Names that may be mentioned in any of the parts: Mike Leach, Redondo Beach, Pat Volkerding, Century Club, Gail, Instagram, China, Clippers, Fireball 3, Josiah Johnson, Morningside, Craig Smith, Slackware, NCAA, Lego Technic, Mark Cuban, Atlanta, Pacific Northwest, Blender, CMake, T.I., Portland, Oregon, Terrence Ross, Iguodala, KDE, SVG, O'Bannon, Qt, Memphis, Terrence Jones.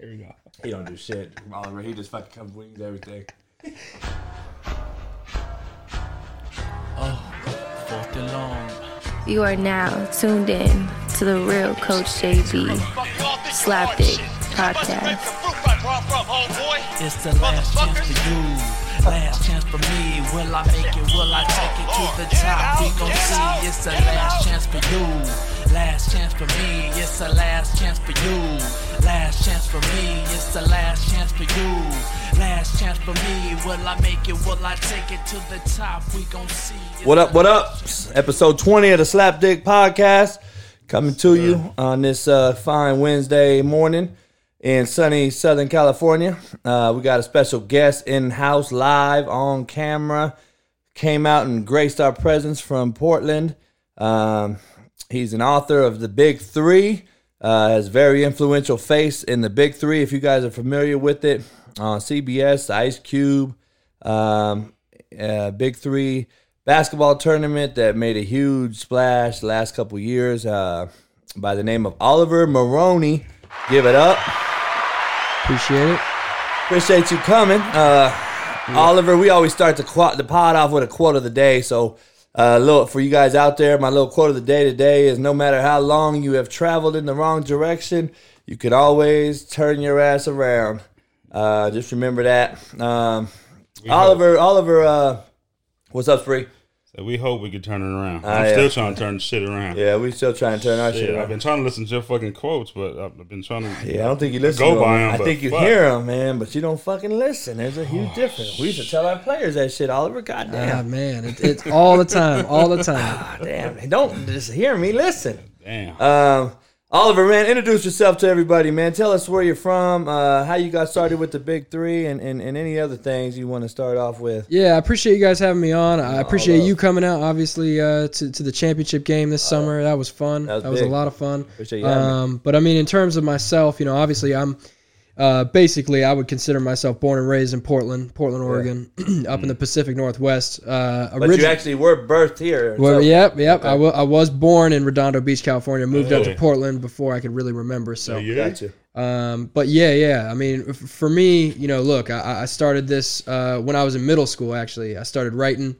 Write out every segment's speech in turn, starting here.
Here we go. He don't do shit, Oliver. He just fucking comes wings everything. You are now tuned in to the real Coach JB Slap Dick Podcast. It's the last chance for you, last chance for me. Will I make it? Will I take it to the top? We gon' see. It's the last chance for you, last chance for me. It's the last chance for you, last chance for me. It's the last chance for you, last chance for me. Will I make it? Will I take it to the top? We gon' see. What up? What up? Episode 20 of the Slap Dick Podcast coming to you on this fine Wednesday morning in sunny Southern California. We got a special guest in-house, live, on camera. Came out and graced our presence from Portland. He's an author of The Big Three. Has very influential face in The Big Three, if you guys are familiar with it. On CBS, Ice Cube, Big Three basketball tournament that made a huge splash the last couple years by the name of Oliver Maroney. Give it up. Appreciate it. Appreciate you coming. Yeah. Oliver, we always start the pod off with a quote of the day. So look, for you guys out there, my little quote of the day today is: no matter how long you have traveled in the wrong direction, you can always turn your ass around. Just remember that. Oliver, what's up, Spree? So we hope we can turn it around. I'm still trying to turn shit around. Yeah, we still trying to turn our shit around. I've been trying to listen to your fucking quotes, but I've been trying to. Yeah, I don't think you listen to them. I think you hear them, man, but you don't fucking listen. There's a huge difference. We used to tell our players that shit, Oliver. Goddamn, man, it's all the time, all the time. Damn, don't just hear me. Listen. Damn. Oliver, man, introduce yourself to everybody, man. Tell us where you're from, how you got started with the Big Three, and any other things you want to start off with. Yeah, I appreciate you guys having me on. I appreciate you coming out, obviously, to the championship game this summer. That was fun. That was a lot of fun. Appreciate you having me. But, I mean, in terms of myself, you know, obviously I'm basically I would consider myself born and raised in Portland, Oregon, up in the Pacific Northwest. But you actually were birthed here. Well, so. Yep. Okay. I was born in Redondo Beach, California. Moved up to Portland before I could really remember. So gotcha. But yeah. I mean, for me, you know, look, I started this when I was in middle school. Actually, I started writing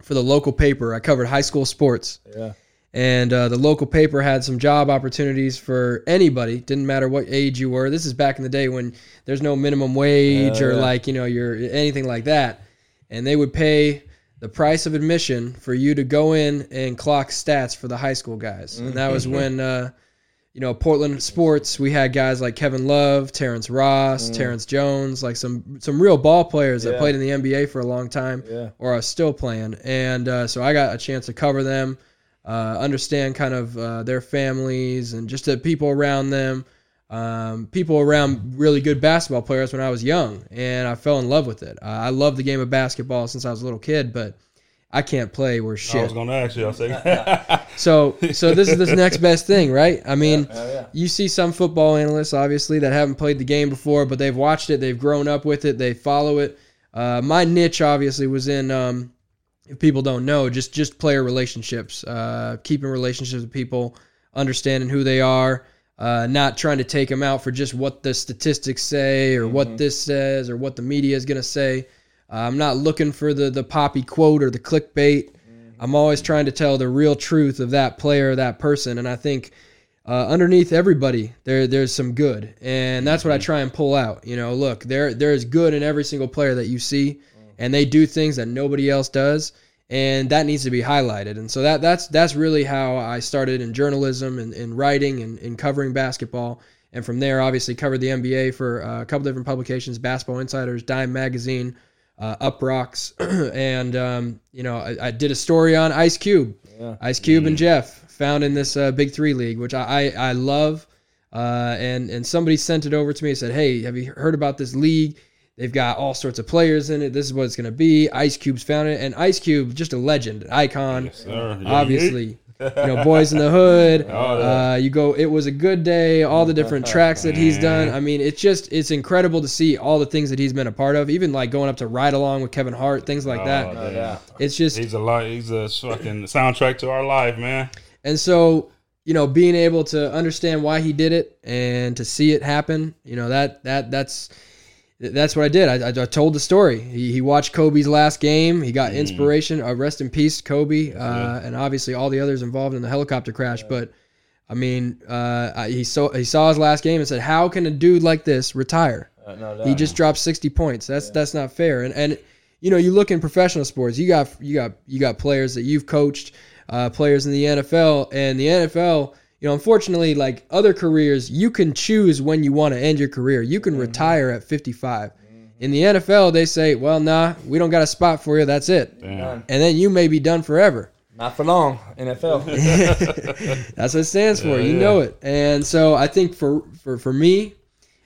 for the local paper. I covered high school sports. Yeah. And the local paper had some job opportunities for anybody. Didn't matter what age you were. This is back in the day when there's no minimum wage or like, you know, you're anything like that. And they would pay the price of admission for you to go in and clock stats for the high school guys. Mm-hmm. And that was when, you know, Portland sports, we had guys like Kevin Love, Terrence Ross, Terrence Jones, like some real ball players that played in the NBA for a long time or are still playing. And so I got a chance to cover them. Understand kind of their families and just the people around them, people around really good basketball players when I was young, and I fell in love with it. I loved the game of basketball since I was a little kid, but I can't play worth shit. I was going to ask you. I'll say. So this is this next best thing, right? I mean, you see some football analysts, obviously, that haven't played the game before, but they've watched it, they've grown up with it, they follow it. My niche, obviously, was in... if people don't know, just player relationships, keeping relationships with people, understanding who they are, not trying to take them out for just what the statistics say or what this says or what the media is going to say. I'm not looking for the poppy quote or the clickbait. I'm always trying to tell the real truth of that player, that person. And I think underneath everybody, there's some good. And that's what I try and pull out. You know, look, there is good in every single player that you see. And they do things that nobody else does, and that needs to be highlighted. And so that's really how I started in journalism and in writing and in covering basketball. And from there, obviously, covered the NBA for a couple different publications: Basketball Insiders, Dime Magazine, Up Rocks, and you know, I did a story on Ice Cube, and Jeff found in this Big Three league, which I love. And somebody sent it over to me and said, "Hey, have you heard about this league? They've got all sorts of players in it. This is what it's going to be." Ice Cube's founded it. And Ice Cube, just a legend, an icon, obviously. You know, Boys in the Hood. You go, It Was a Good Day, all the different tracks that he's done. I mean, it's incredible to see all the things that he's been a part of, even like going up to Ride Along with Kevin Hart, things like that. It's just... He's a fucking soundtrack to our life, man. And so... you know, being able to understand why he did it and to see it happen, you know, that's what I did. I told the story. He watched Kobe's last game. He got inspiration. Rest in peace, Kobe, and obviously all the others involved in the helicopter crash. Yeah. But I mean, he saw his last game and said, "How can a dude like this retire? He just dropped 60 points. That's not fair." And you know, you look in professional sports. You got players that you've coached, players in the NFL, and the NFL. You know, unfortunately, like other careers, you can choose when you want to end your career. You can retire at 55. In the NFL, they say, well, nah, we don't got a spot for you. That's it. Damn. And then you may be done forever. Not for long, NFL. That's what it stands for. You know it. And so I think for me,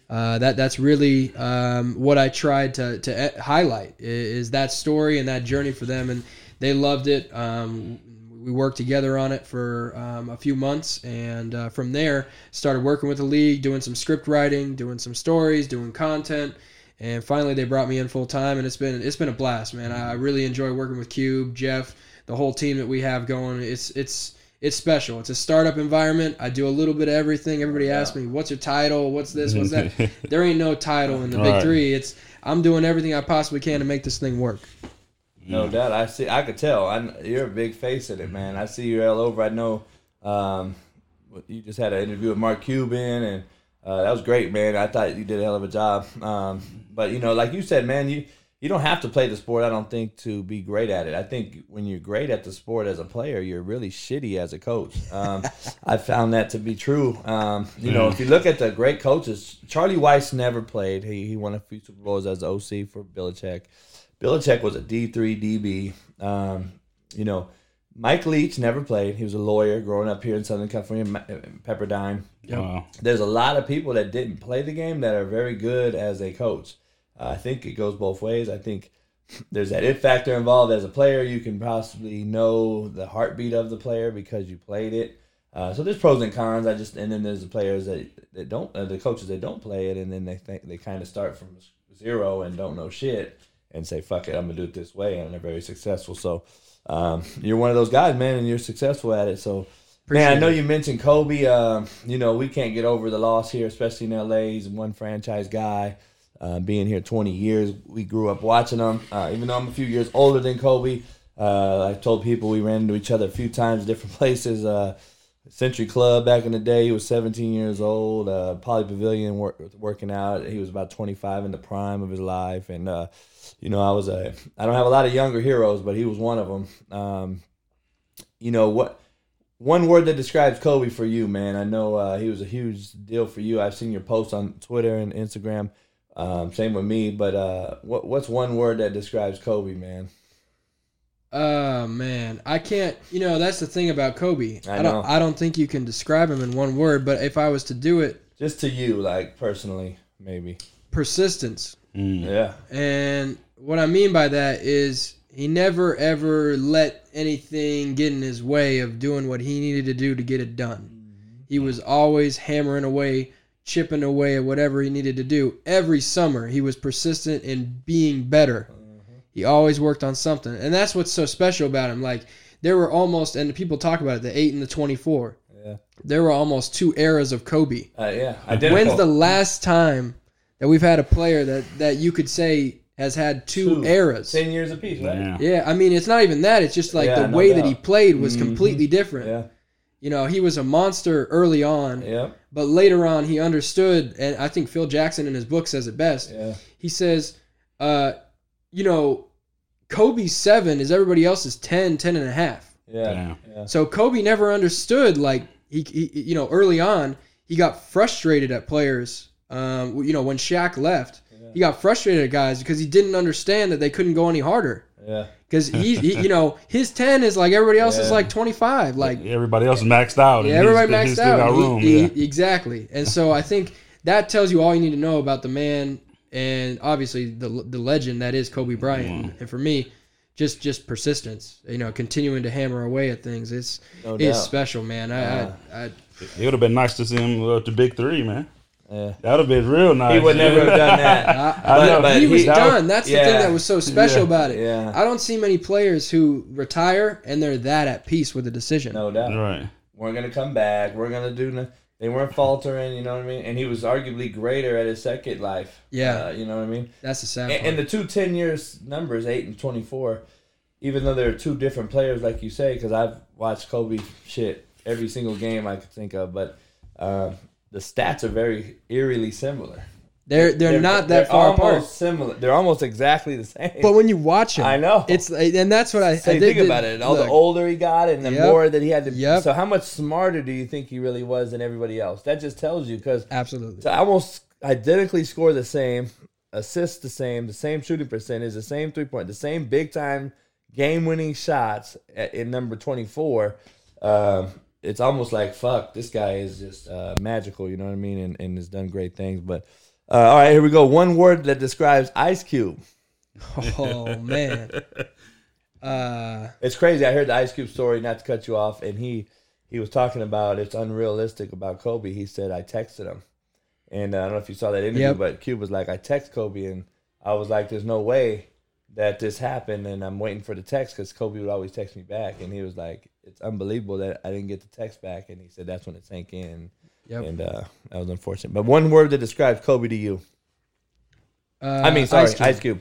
that's really what I tried to highlight is that story and that journey for them. And they loved it. We worked together on it for a few months, and from there, started working with the league, doing some script writing, doing some stories, doing content, and finally they brought me in full time, and it's been a blast, man. I really enjoy working with Cube, Jeff, the whole team that we have going. It's special. It's a startup environment. I do a little bit of everything. Everybody asks me, what's your title? What's this? What's that? There ain't no title in the Big Three. I'm doing everything I possibly can to make this thing work. No doubt. I could tell. You're a big face at it, man. I see you all over. I know you just had an interview with Mark Cuban, and that was great, man. I thought you did a hell of a job. But, you know, like you said, man, you don't have to play the sport, I don't think, to be great at it. I think when you're great at the sport as a player, you're really shitty as a coach. I found that to be true. You know, if you look at the great coaches, Charlie Weiss never played. He won a few Super Bowls as OC for Belichick. Belichick was a D3 DB. You know, Mike Leach never played. He was a lawyer growing up here in Southern California, Pepperdine. Yep. Wow. There's a lot of people that didn't play the game that are very good as a coach. I think it goes both ways. I think there's that it factor involved. As a player, you can possibly know the heartbeat of the player because you played it. So there's pros and cons. And then there's the players that don't, the coaches that don't play it, and then they think they kind of start from zero and don't know shit. And say, fuck it, I'm going to do it this way, and they're very successful. So you're one of those guys, man, and you're successful at it. So, man, I know you mentioned Kobe. You know, we can't get over the loss here, especially in L.A. He's one franchise guy, being here 20 years. We grew up watching him. Even though I'm a few years older than Kobe, I've told people we ran into each other a few times, different places. Century Club back in the day, he was 17 years old. Poly Pavilion working out. He was about 25 in the prime of his life. And, you know, I don't have a lot of younger heroes, but he was one of them. You know, one word that describes Kobe for you, man. I know he was a huge deal for you. I've seen your posts on Twitter and Instagram. Same with me. But what's one word that describes Kobe, man? Man, I can't. You know, that's the thing about Kobe. I don't think you can describe him in one word. But if I was to do it, just to you, like personally, maybe persistence. Yeah. And what I mean by that is he never, ever let anything get in his way of doing what he needed to do to get it done. He was always hammering away, chipping away at whatever he needed to do. Every summer, he was persistent in being better. He always worked on something. And that's what's so special about him. Like, there were almost, and people talk about it, the 8 and the 24. Yeah. There were almost two eras of Kobe. Yeah, identical. When's the last time that we've had a player that you could say has had two eras? 10 years apiece, right? Yeah, I mean, it's not even that. It's just like the way that he played was completely different. Yeah. You know, he was a monster early on, but later on he understood, and I think Phil Jackson in his book says it best. Yeah. He says, you know, Kobe's 7 is everybody else's 10, 10 and a half. Yeah. So Kobe never understood, like, he you know, early on, he got frustrated at players. You know, when Shaq left, he got frustrated at guys because he didn't understand that they couldn't go any harder. Yeah. Because he you know, his 10 is like everybody else is like 25. Like everybody else is maxed out. Yeah, everybody maxed out. Exactly. And so I think that tells you all you need to know about the man and obviously the legend that is Kobe Bryant. And for me, just persistence. You know, continuing to hammer away at things. It's special, man. It would have been nice to see him with the Big Three, man. Yeah. That would have been real nice. He would never have done that. But he was done. That's the thing that was so special about it. Yeah. I don't see many players who retire and they're that at peace with the decision. No doubt. Right. weren't going to come back, weren't going to do nothing. They weren't faltering, you know what I mean? And he was arguably greater at his second life. Yeah. You know what I mean? That's the sad part. And the two 10-year numbers, 8 and 24, even though they're two different players, like you say, because I've watched Kobe shit every single game I could think of, but the stats are very eerily similar. They're not that far apart. They're almost similar. They're almost exactly the same. But when you watch him, I know it's, and that's what I say. Think about it. All the older he got, and the more that he had to. Yep. So how much smarter do you think he really was than everybody else? That just tells you, because absolutely, to almost identically score the same, assist the same shooting percentage, the same 3-point, the same big time game winning shots in number 24. It's almost like, fuck, this guy is just magical. You know what I mean? And has done great things, but. All right, here we go. One word that describes Ice Cube. Oh, man. It's crazy. I heard the Ice Cube story, not to cut you off, and he was talking about it's unrealistic about Kobe. He said, I texted him. And I don't know if you saw that interview, but Cube was like, I text Kobe, and I was like, there's no way that this happened, and I'm waiting for the text because Kobe would always text me back. And he was like, it's unbelievable that I didn't get the text back. And he said that's when it sank in. Yep. And that was unfortunate. But one word that describes Kobe to you. Ice Cube.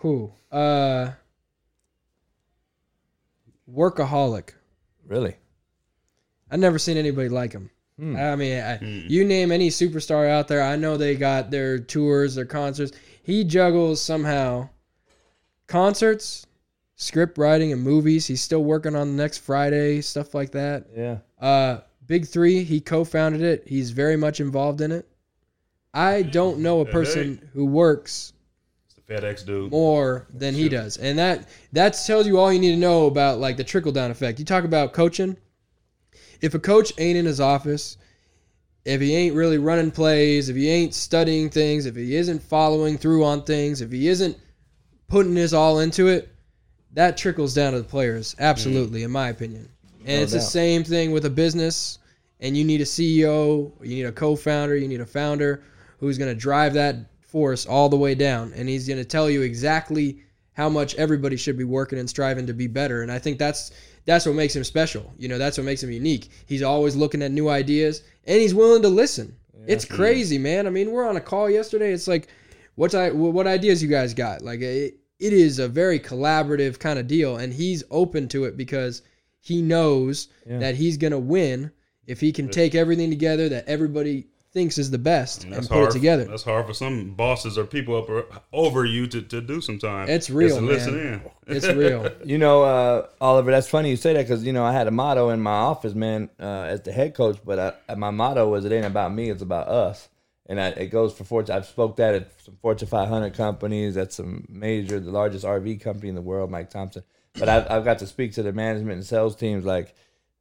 Who? Workaholic. Really? I've never seen anybody like him. I mean, you name any superstar out there, I know they got their tours, their concerts. He juggles somehow concerts, script writing, and movies. He's still working on the next Friday, stuff like that. Yeah. Big Three, he co-founded it. He's very much involved in it. I don't know a person who works the FedEx dude more than he does. And that tells you all you need to know about like the trickle-down effect. You talk about coaching. If a coach ain't in his office, if he ain't really running plays, if he ain't studying things, if he isn't following through on things, if he isn't putting his all into it, that trickles down to the players, absolutely, in my opinion. And no it's doubt. The same thing with a business. And you need a CEO, you need a co-founder, you need a founder who's going to drive that force all the way down. And he's going to tell you exactly how much everybody should be working and striving to be better. And I think that's what makes him special. You know, that's what makes him unique. He's always looking at new ideas, and he's willing to listen. Yeah, it's crazy, man. I mean, we're on a call yesterday. It's like, what ideas you guys got? Like, it is a very collaborative kind of deal, and he's open to it because he knows that he's going to win if he can take everything together that everybody thinks is the best and put it together. That's hard for some bosses or people up over you to do sometimes. It's real, man. Listen in. It's real. You know, Oliver, that's funny you say that because, you know, I had a motto in my office, man, as the head coach, but my motto was, it ain't about me, it's about us. And it goes for Fortune. I've spoke that at some Fortune 500 companies, at some the largest RV company in the world, Mike Thompson. But I've got to speak to the management and sales teams. Like,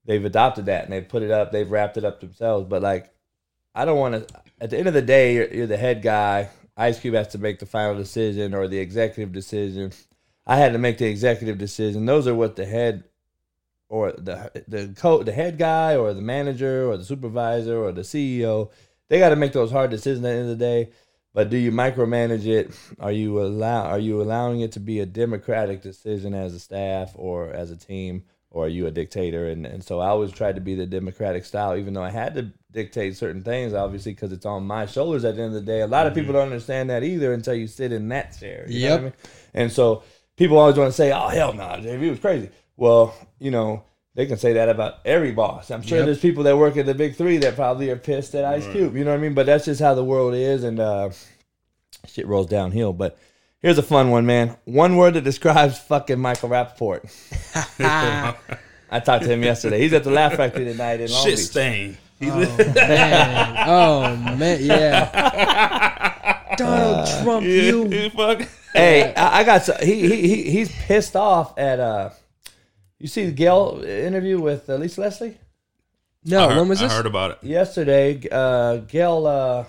they've adopted that and they've put it up. They've wrapped it up themselves. But, like, I don't want to – at the end of the day, you're the head guy. Ice Cube has to make the final decision or the executive decision. I had to make the executive decision. Those are what the head or the head guy or the manager or the supervisor or the CEO, they got to make those hard decisions at the end of the day. But do you micromanage it? Are you allowing it to be a democratic decision as a staff or as a team, or are you a dictator? And so I always tried to be the democratic style, even though I had to dictate certain things, obviously, because it's on my shoulders at the end of the day. A lot of people don't understand that either until you sit in that chair. You know what I mean? And so people always want to say, oh, hell no, JV was crazy. Well, you know, they can say that about every boss. I'm sure there's people that work at the Big Three that probably are pissed at Ice Cube. You know what I mean? But that's just how the world is, and shit rolls downhill. But here's a fun one, man. One word that describes fucking Michael Rappaport. I talked to him yesterday. He's at the Laugh Factory tonight in Long Beach. Shit stain. Oh, man. Oh, man. Yeah. Donald Trump, you fuck. Hey, I got some. He's pissed off at... You see the Gail interview with Lisa Leslie? No, when was this? I heard about it. Yesterday, Gail, I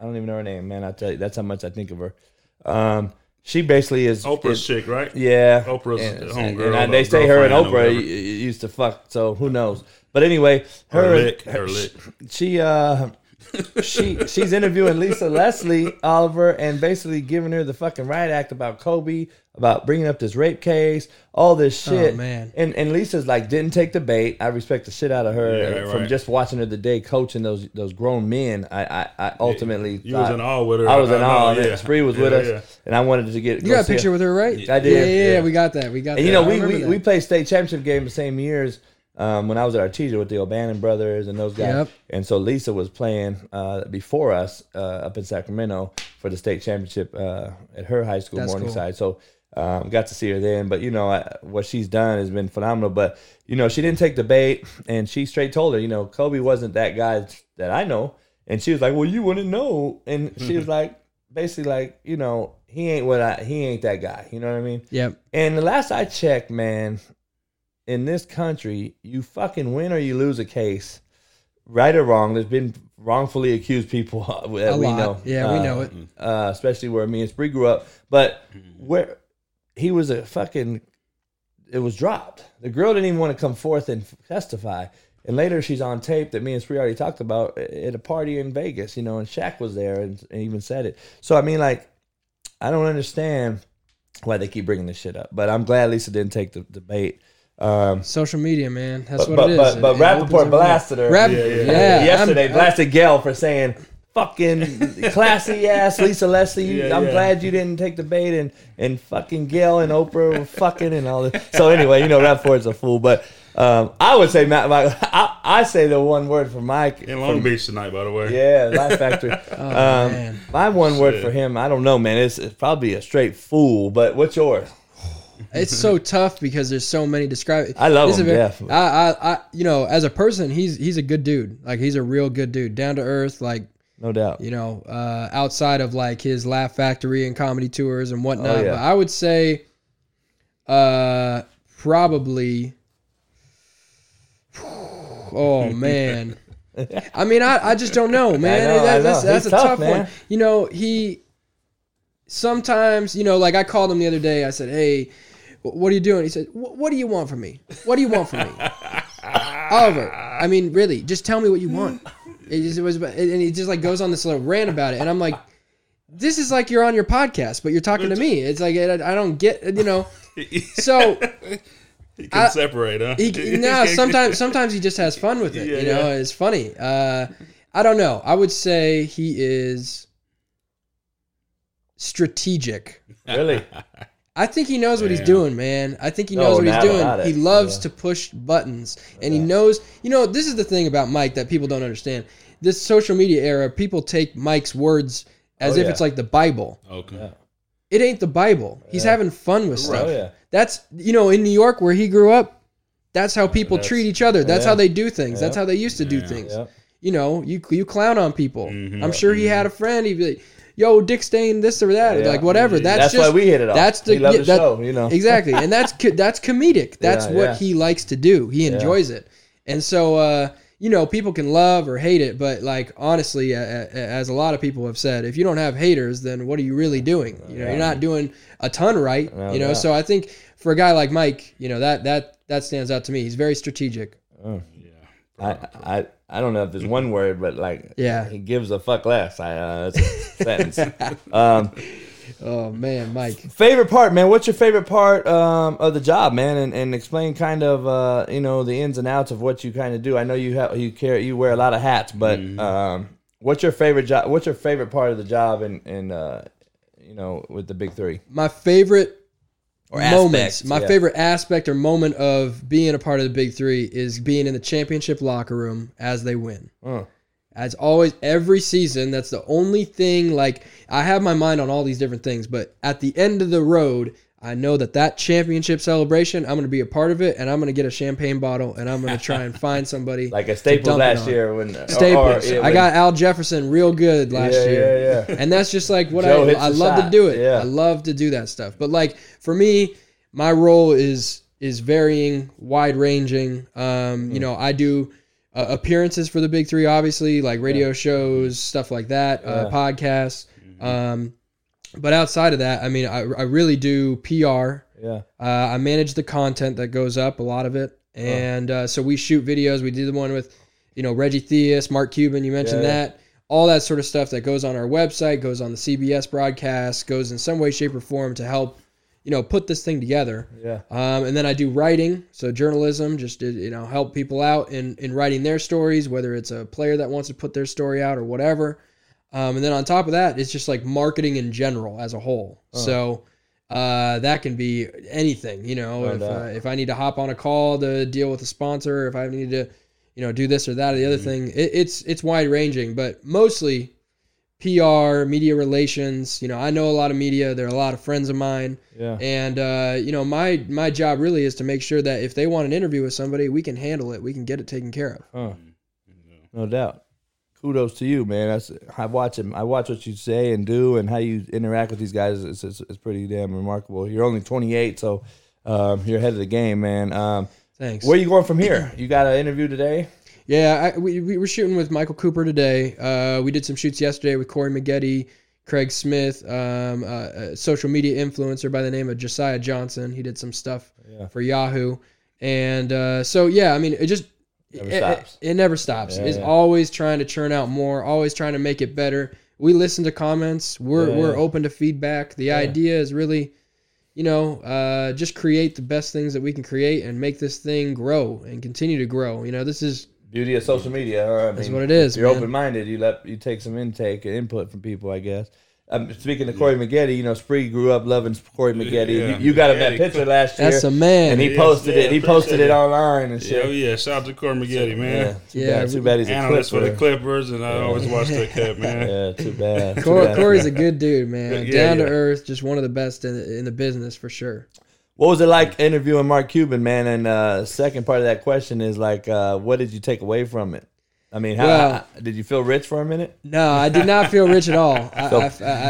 don't even know her name, man. I tell you, that's how much I think of her. She basically is... Oprah's chick, right? Yeah. Oprah's homegirl. And they say her and Oprah used to fuck, so who knows. But anyway, her lick. She She's interviewing Lisa Leslie, Oliver, and basically giving her the fucking riot act about Kobe, about bringing up this rape case, all this shit. Oh, man. And Lisa's like, didn't take the bait. I respect the shit out of her from just watching her the day coaching those grown men. I ultimately you was in awe with her. I was in awe. Yeah. Spree was with us, and I wanted to get. You got a picture with her, right? I did. Yeah, we got that. And, you know, we played state championship game the same years. When I was at Artesia with the O'Bannon brothers and those guys. Yep. And so Lisa was playing before us up in Sacramento for the state championship at her high school, Morningside. Cool. So got to see her then. But, you know, what she's done has been phenomenal. But, you know, she didn't take the bait, and she straight told her, you know, Kobe wasn't that guy that I know. And she was like, well, you wouldn't know. And she was like, basically like, you know, he ain't that guy. You know what I mean? Yep. And the last I checked, man, in this country, you fucking win or you lose a case, right or wrong. There's been wrongfully accused people that a we lot. Know. Yeah, we know it. Especially where me and Spree grew up. But where he was a fucking, it was dropped. The girl didn't even want to come forth and testify. And later she's on tape that me and Spree already talked about at a party in Vegas, you know, and Shaq was there and even said it. So, I mean, like, I don't understand why they keep bringing this shit up. But I'm glad Lisa didn't take the debate. Social media, man. That's what it is. But Rappaport blasted her yesterday. Blasted Gail for saying fucking classy ass Lisa Leslie. I'm glad you didn't take the bait and fucking Gail and Oprah were fucking and all this. So anyway, you know Rappaport's a fool, but I would say I say the one word for Mike in Long Beach tonight, by the way. Yeah, Laugh Factory. My one word for him, I don't know, man. It's probably a straight fool. But what's yours? It's so tough because there's so many describe. I love him, Jeff. I you know, as a person, he's a good dude. Like, he's a real good dude, down to earth. Like, no doubt. You know, outside of like his Laugh Factory and comedy tours and whatnot, but I would say, probably. Oh man, I mean, I just don't know, man. That's a tough one. You know, he. Sometimes, you know, like I called him the other day. I said, hey, what are you doing? He said, what do you want from me? What do you want from me? Oliver, I mean, really, just tell me what you want. And he just like goes on this little rant about it. And I'm like, this is like you're on your podcast, but you're talking to me. It's like, I don't get, you know. So. He can separate, huh? Sometimes he just has fun with it. Yeah, you know, it's funny. I don't know. I would say he is. Strategic. Really? I think he knows what he's doing, man. I think he knows what he's doing. He loves to push buttons. And he knows, you know, this is the thing about Mike that people don't understand. This social media era, people take Mike's words as if it's like the Bible. Okay. Yeah. It ain't the Bible. He's having fun with stuff. Yeah. That's, you know, in New York where he grew up, that's how people treat each other. That's how they do things. That's how they used to do things. Yeah. You know, you clown on people. Mm-hmm. I'm sure he had a friend. He'd be like, yo, Dick Stain, this or that, like whatever. That's just, why we hit it off. That's the show, you know. Exactly, and that's comedic. That's what he likes to do. He enjoys it, and so you know, people can love or hate it, but like honestly, as a lot of people have said, if you don't have haters, then what are you really doing? You know, you're not doing a ton right. You know, so I think for a guy like Mike, you know, that stands out to me. He's very strategic. Oh. I don't know if there's one word, but like he gives a fuck less. That's a sentence. Oh man, Mike. Favorite part, man. What's your favorite part of the job, man? And explain kind of you know, the ins and outs of what you kind of do. I know you wear a lot of hats, but what's your favorite job? What's your favorite part of the job? And you know, with the Big Three. My favorite. Or moments. My favorite aspect or moment of being a part of the Big Three is being in the championship locker room as they win. As always, every season, that's the only thing. Like, I have my mind on all these different things, but at the end of the road, I know that championship celebration, I'm going to be a part of it, and I'm going to get a champagne bottle, and I'm going to try and find somebody. Like a Staples last year. I got Al Jefferson real good last year. Yeah. And that's just like what I love to do it. Yeah. I love to do that stuff. But like for me, my role is varying, wide-ranging. You know, I do appearances for the Big Three, obviously, like radio shows, stuff like that, podcasts. But outside of that, I mean, I really do PR. Yeah. I manage the content that goes up, a lot of it. And so we shoot videos. We did the one with, you know, Reggie Theus, Mark Cuban. You mentioned that. all that sort of stuff that goes on our website, goes on the CBS broadcast, goes in some way, shape, or form to help, you know, put this thing together. Yeah. And then I do writing, so journalism, just to, you know, help people out in writing their stories, whether it's a player that wants to put their story out or whatever. And then on top of that, it's just like marketing in general as a whole. Oh. So that can be anything, you know, if I need to hop on a call to deal with a sponsor, if I need to, you know, do this or that or the other thing, it's wide ranging, but mostly PR, media relations. You know, I know a lot of media. They're a lot of friends of mine. Yeah. And, you know, my job really is to make sure that if they want an interview with somebody, we can handle it. We can get it taken care of. Oh, no doubt. Kudos to you, man. I watch what you say and do and how you interact with these guys. It's pretty damn remarkable. You're only 28, so you're ahead of the game, man. Thanks. Where are you going from here? You got an interview today? Yeah, we were shooting with Michael Cooper today. We did some shoots yesterday with Corey Maggette, Craig Smith, a social media influencer by the name of Josiah Johnson. He did some stuff for Yahoo. And so, yeah, I mean, it just... It never stops. Yeah, it's always trying to churn out more, always trying to make it better. We listen to comments. We're open to feedback. The idea is really, you know, just create the best things that we can create and make this thing grow and continue to grow. You know, this is beauty of social media. I mean, that's what it is. You're open minded. You take some intake and input from people, I guess. Speaking of Corey Maggette, you know, Spree grew up loving Corey Maggette. Yeah. You got him that picture last year. That's a man. And he posted it. He posted it online and shit. Oh, yeah. Shout out to Corey Maggette, man. Yeah. Too bad he's a Clipper. Analyst for the Clippers, and I always watch that cat, man. Yeah, too bad. Corey's a good dude, man. Down to earth, just one of the best in the business for sure. What was it like interviewing Mark Cuban, man? And second part of that question is, like, what did you take away from it? I mean, did you feel rich for a minute? No, I did not feel rich at all.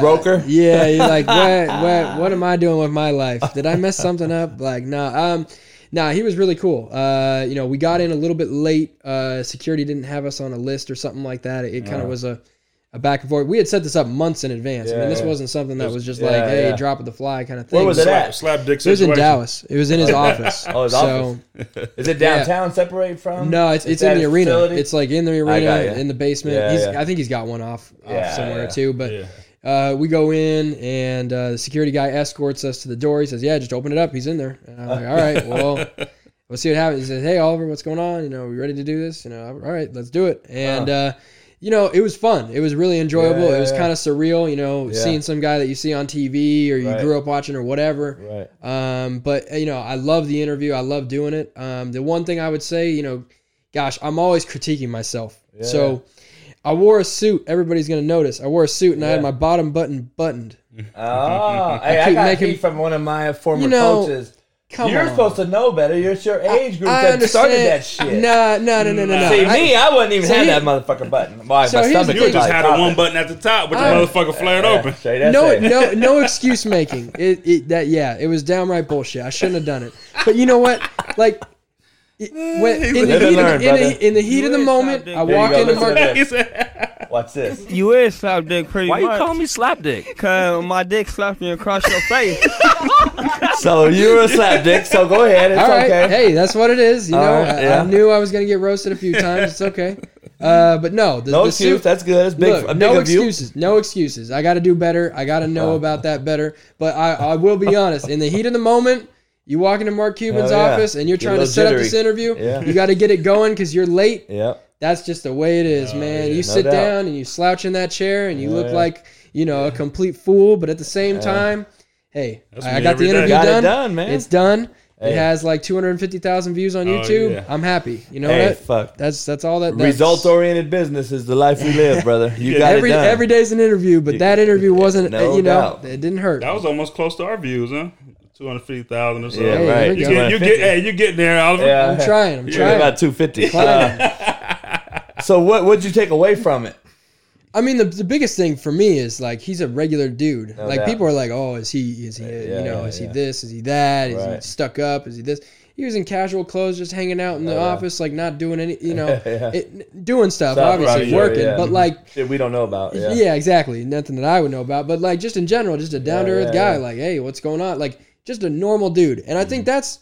Broker? Yeah, you're like, what am I doing with my life? Did I mess something up? Like, no, he was really cool. You know, we got in a little bit late. Security didn't have us on a list or something like that. It kind of was a back and forth. We had set this up months in advance. Yeah, I mean, this wasn't something that was just like, hey, drop of the fly kind of thing. Where was it at? Slap dick situation. It was in Dallas. It was in his office. Oh, his office. Is it downtown separated from? No, it's in the arena. Facility? It's like in the arena, in the basement. Yeah, I think he's got one off somewhere too. But we go in, and the security guy escorts us to the door. He says, yeah, just open it up. He's in there. And I'm like, all right, well, we'll see what happens. He says, hey, Oliver, what's going on? You know, are we ready to do this? You know, all right, let's do it. And... you know, it was fun. It was really enjoyable. It was kind of surreal, you know, seeing some guy that you see on TV or you grew up watching or whatever. Right. But, you know, I love the interview. I love doing it. The one thing I would say, you know, gosh, I'm always critiquing myself. Yeah. So I wore a suit. Everybody's going to notice. I wore a suit and I had my bottom button buttoned. Oh, hey, I got heat from one of my former coaches. You're supposed to know better. You're your age group that started that shit. No. See, I wouldn't even have that motherfucking button. My stomach was just had the one button at the top, but the motherfucker flared open. No excuse making. It was downright bullshit. I shouldn't have done it. But you know what? Like, in the heat of the moment, I walk into Mark. Watch this. You is slap dick pretty much. Why you call me slap dick? Because my dick slapped me across your face. So you were a slap dick, so go ahead. It's all right. Okay. Hey, that's what it is. You know, I knew I was going to get roasted a few times. It's okay. But no. The excuse. Suit, that's good. It's big, look, big no excuses. You. No excuses. I got to do better. I got to know about that better. But I will be honest. In the heat of the moment, you walk into Mark Cuban's office and you're trying to set up this interview. Yeah. You got to get it going because you're late. Yep. That's just the way it is, man. You sit down and you slouch in that chair and you look like, you know, a complete fool. But at the same time, hey, I got the interview done, man. It's done. Hey. It has like 250,000 views on YouTube. Yeah. I'm happy. You know what? Fuck. That's all that. Result-oriented business is the life we live, brother. You got it done. Every day's an interview, but that interview wasn't. No doubt. It didn't hurt. That was almost close to our views, huh? 250,000 or so. Yeah, right. You're getting there, Oliver. Yeah. I'm trying. About 250. So what'd you take away from it? I mean, the biggest thing for me is, like, he's a regular dude. No like, doubt. People are like, oh, is he this? Is he that? Is he stuck up? Is he this? He was in casual clothes, just hanging out in the office, like, not doing any, you know, doing stuff, obviously, working. Yeah. But, like... shit we don't know about. Yeah. Exactly. Nothing that I would know about. But, like, just in general, just a down-to-earth guy. Like, hey, what's going on? Like, just a normal dude. And I think that's...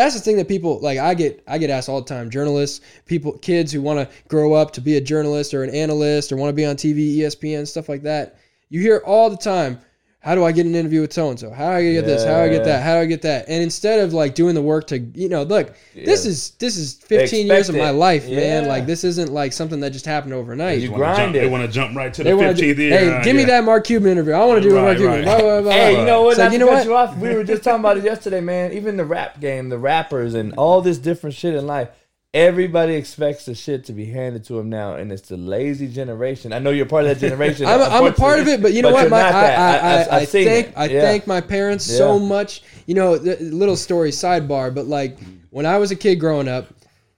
That's the thing that people, like, I get asked all the time. Journalists, people, kids who want to grow up to be a journalist or an analyst or want to be on TV, ESPN, stuff like that. You hear all the time, how do I get an interview with so-and-so? How do I get this? How do I get that? How do I get that? And instead of, like, doing the work to, you know, look, this is 15 years of my life, man. Like, this isn't, like, something that just happened overnight. You grind it. They want to jump right to the 15th year. Hey, give me that Mark Cuban interview. I want to do a Mark Cuban. Blah, blah, blah. Hey, you know what? Not to cut you off. We were just talking about it yesterday, man. Even the rap game, the rappers, and all this different shit in life. Everybody expects the shit to be handed to them now, and it's the lazy generation. I know you're part of that generation. I'm a part of it, but you know what? I thank my parents so much. You know, little story sidebar, but like when I was a kid growing up,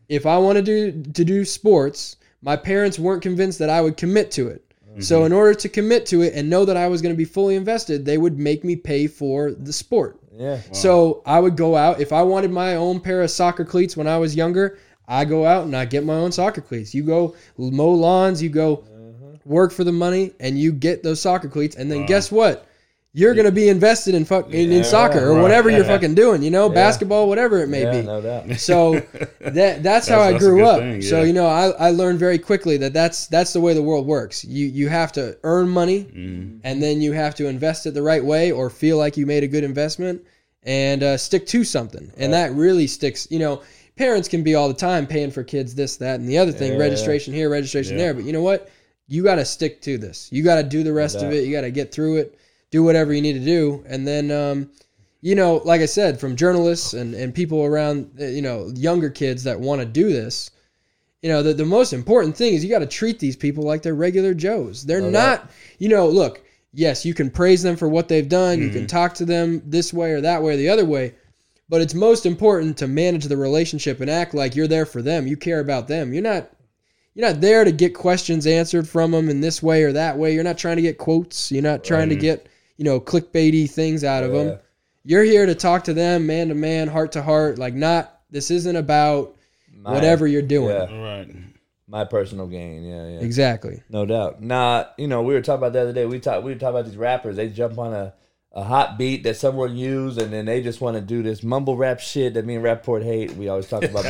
if I wanted to do sports, my parents weren't convinced that I would commit to it. Mm-hmm. So in order to commit to it and know that I was going to be fully invested, they would make me pay for the sport. Yeah. Wow. So I would go out. If I wanted my own pair of soccer cleats when I was younger, I go out and I get my own soccer cleats. You go mow lawns, you go work for the money, and you get those soccer cleats. And then guess what? You're going to be invested in soccer or whatever you're fucking doing, you know, basketball, whatever it may be. No doubt. So that's how I grew up. Thing, yeah. So, you know, I learned very quickly that's the way the world works. You have to earn money and then you have to invest it the right way or feel like you made a good investment and stick to something. Right. And that really sticks, you know. Parents can be all the time paying for kids this, that, and the other thing, registration here, registration there. But you know what? You got to stick to this. You got to do the rest of it. You got to get through it, do whatever you need to do. And then, you know, like I said, from journalists and people around, you know, younger kids that want to do this, you know, the most important thing is you got to treat these people like they're regular Joes. They're not, you know, look, yes, you can praise them for what they've done. You can talk to them this way or that way or the other way. But it's most important to manage the relationship and act like you're there for them. You care about them. You're not there to get questions answered from them in this way or that way. You're not trying to get quotes. You're not trying to get, you know, clickbaity things out of them. You're here to talk to them, man to man, heart to heart. Like, not this isn't about whatever you're doing. Yeah. Right. My personal gain. Yeah. Exactly. No doubt. Now, you know, we were talking about the other day. We were talking about these rappers. They jump on a hot beat that someone used, and then they just want to do this mumble rap shit that me and Rappaport hate. We always talk about,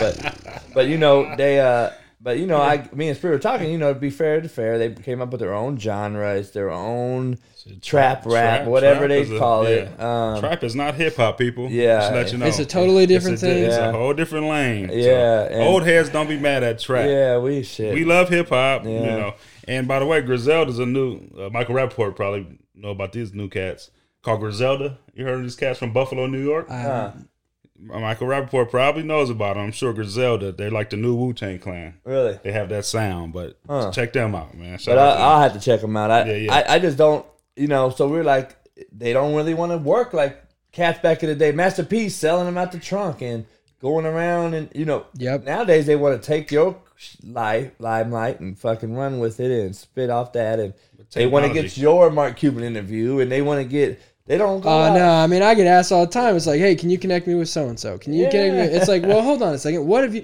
but you know they. But you know, me and Spree were talking. You know, to be fair to fair, they came up with their own genre. It's their own trap rap, whatever they call it. Yeah. Trap is not hip hop, people. Yeah, just let you know. It's a totally different thing. It's a whole different lane. Yeah, so old heads don't be mad at trap. Yeah, we love hip hop. Yeah. You know, and by the way, Griselda's a new Michael Rappaport probably know about these new cats. Called Griselda. You heard of these cats from Buffalo, New York? Michael Rappaport probably knows about them. I'm sure Griselda, they're like the new Wu-Tang Clan. Really? They have that sound, but check them out, man. I'll have to check them out. I just don't, you know, so we're like, they don't really want to work like cats back in the day. Master P selling them out the trunk and going around and, you know, nowadays they want to take your limelight and fucking run with it and spit off that. And they want to get your Mark Cuban interview and they want to get... They don't go out. No, I mean, I get asked all the time. It's like, hey, can you connect me with so-and-so? Can you connect me? It's like, well, hold on a second. What have you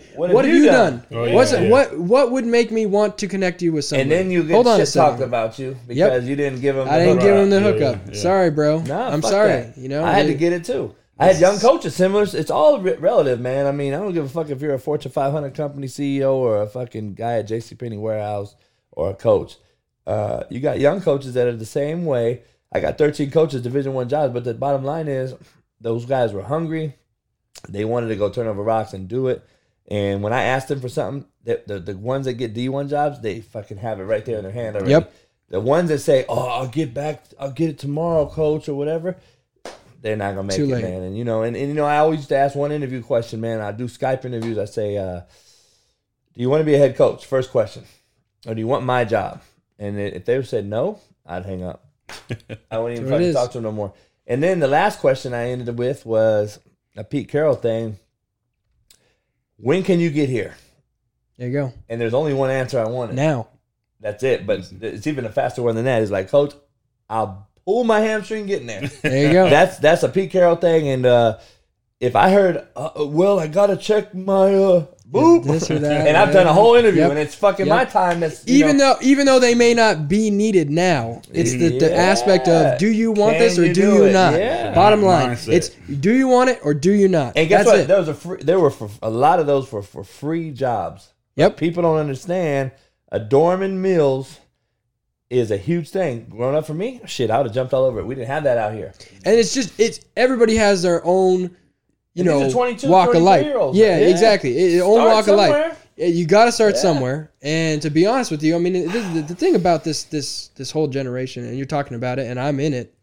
done? What would make me want to connect you with someone? And then you get shit talked about you because you didn't give them the hookup. I didn't give them the hookup. Yeah. Sorry, bro. Nah, I'm sorry. That. You know, I had to get it, too. I had young coaches, similar. It's all relative, man. I mean, I don't give a fuck if you're a Fortune 500 company CEO or a fucking guy at JCPenney warehouse or a coach. You got young coaches that are the same way. I got 13 coaches, Division I jobs, but the bottom line is those guys were hungry. They wanted to go turn over rocks and do it. And when I asked them for something, the ones that get D1 jobs, they fucking have it right there in their hand already. Yep. The ones that say, oh, I'll get it tomorrow, coach, or whatever, they're not going to make it, man. And, you know, and you know, I always used to ask one interview question, man. I do Skype interviews. I say, do you want to be a head coach? First question. Or do you want my job? And if they said no, I'd hang up. I wouldn't even fucking talk to him no more. And then the last question I ended up with was a Pete Carroll thing. When can you get here? There you go. And there's only one answer I wanted. Now. That's it. But it's even a faster one than that. It's like, coach, I'll pull my hamstring getting there. There you go. That's a Pete Carroll thing. And if I heard, well, I got to check my boop, this or that, and I've done a whole interview, and it's fucking my time. That's, even though they may not be needed now, it's the aspect of, do you want this or do you not? Yeah. Bottom line, it's do you want it or do you not? And guess what? There were a lot of those for free jobs. Yep. People don't understand. A dorm in Mills is a huge thing. Growing up for me, shit, I would have jumped all over it. We didn't have that out here. And it's just, everybody has their own, you know, 22, walk of life. Exactly. Your own walk somewhere. Of life. You got to start somewhere. And to be honest with you, I mean, the thing about this whole generation, and you're talking about it, and I'm in it,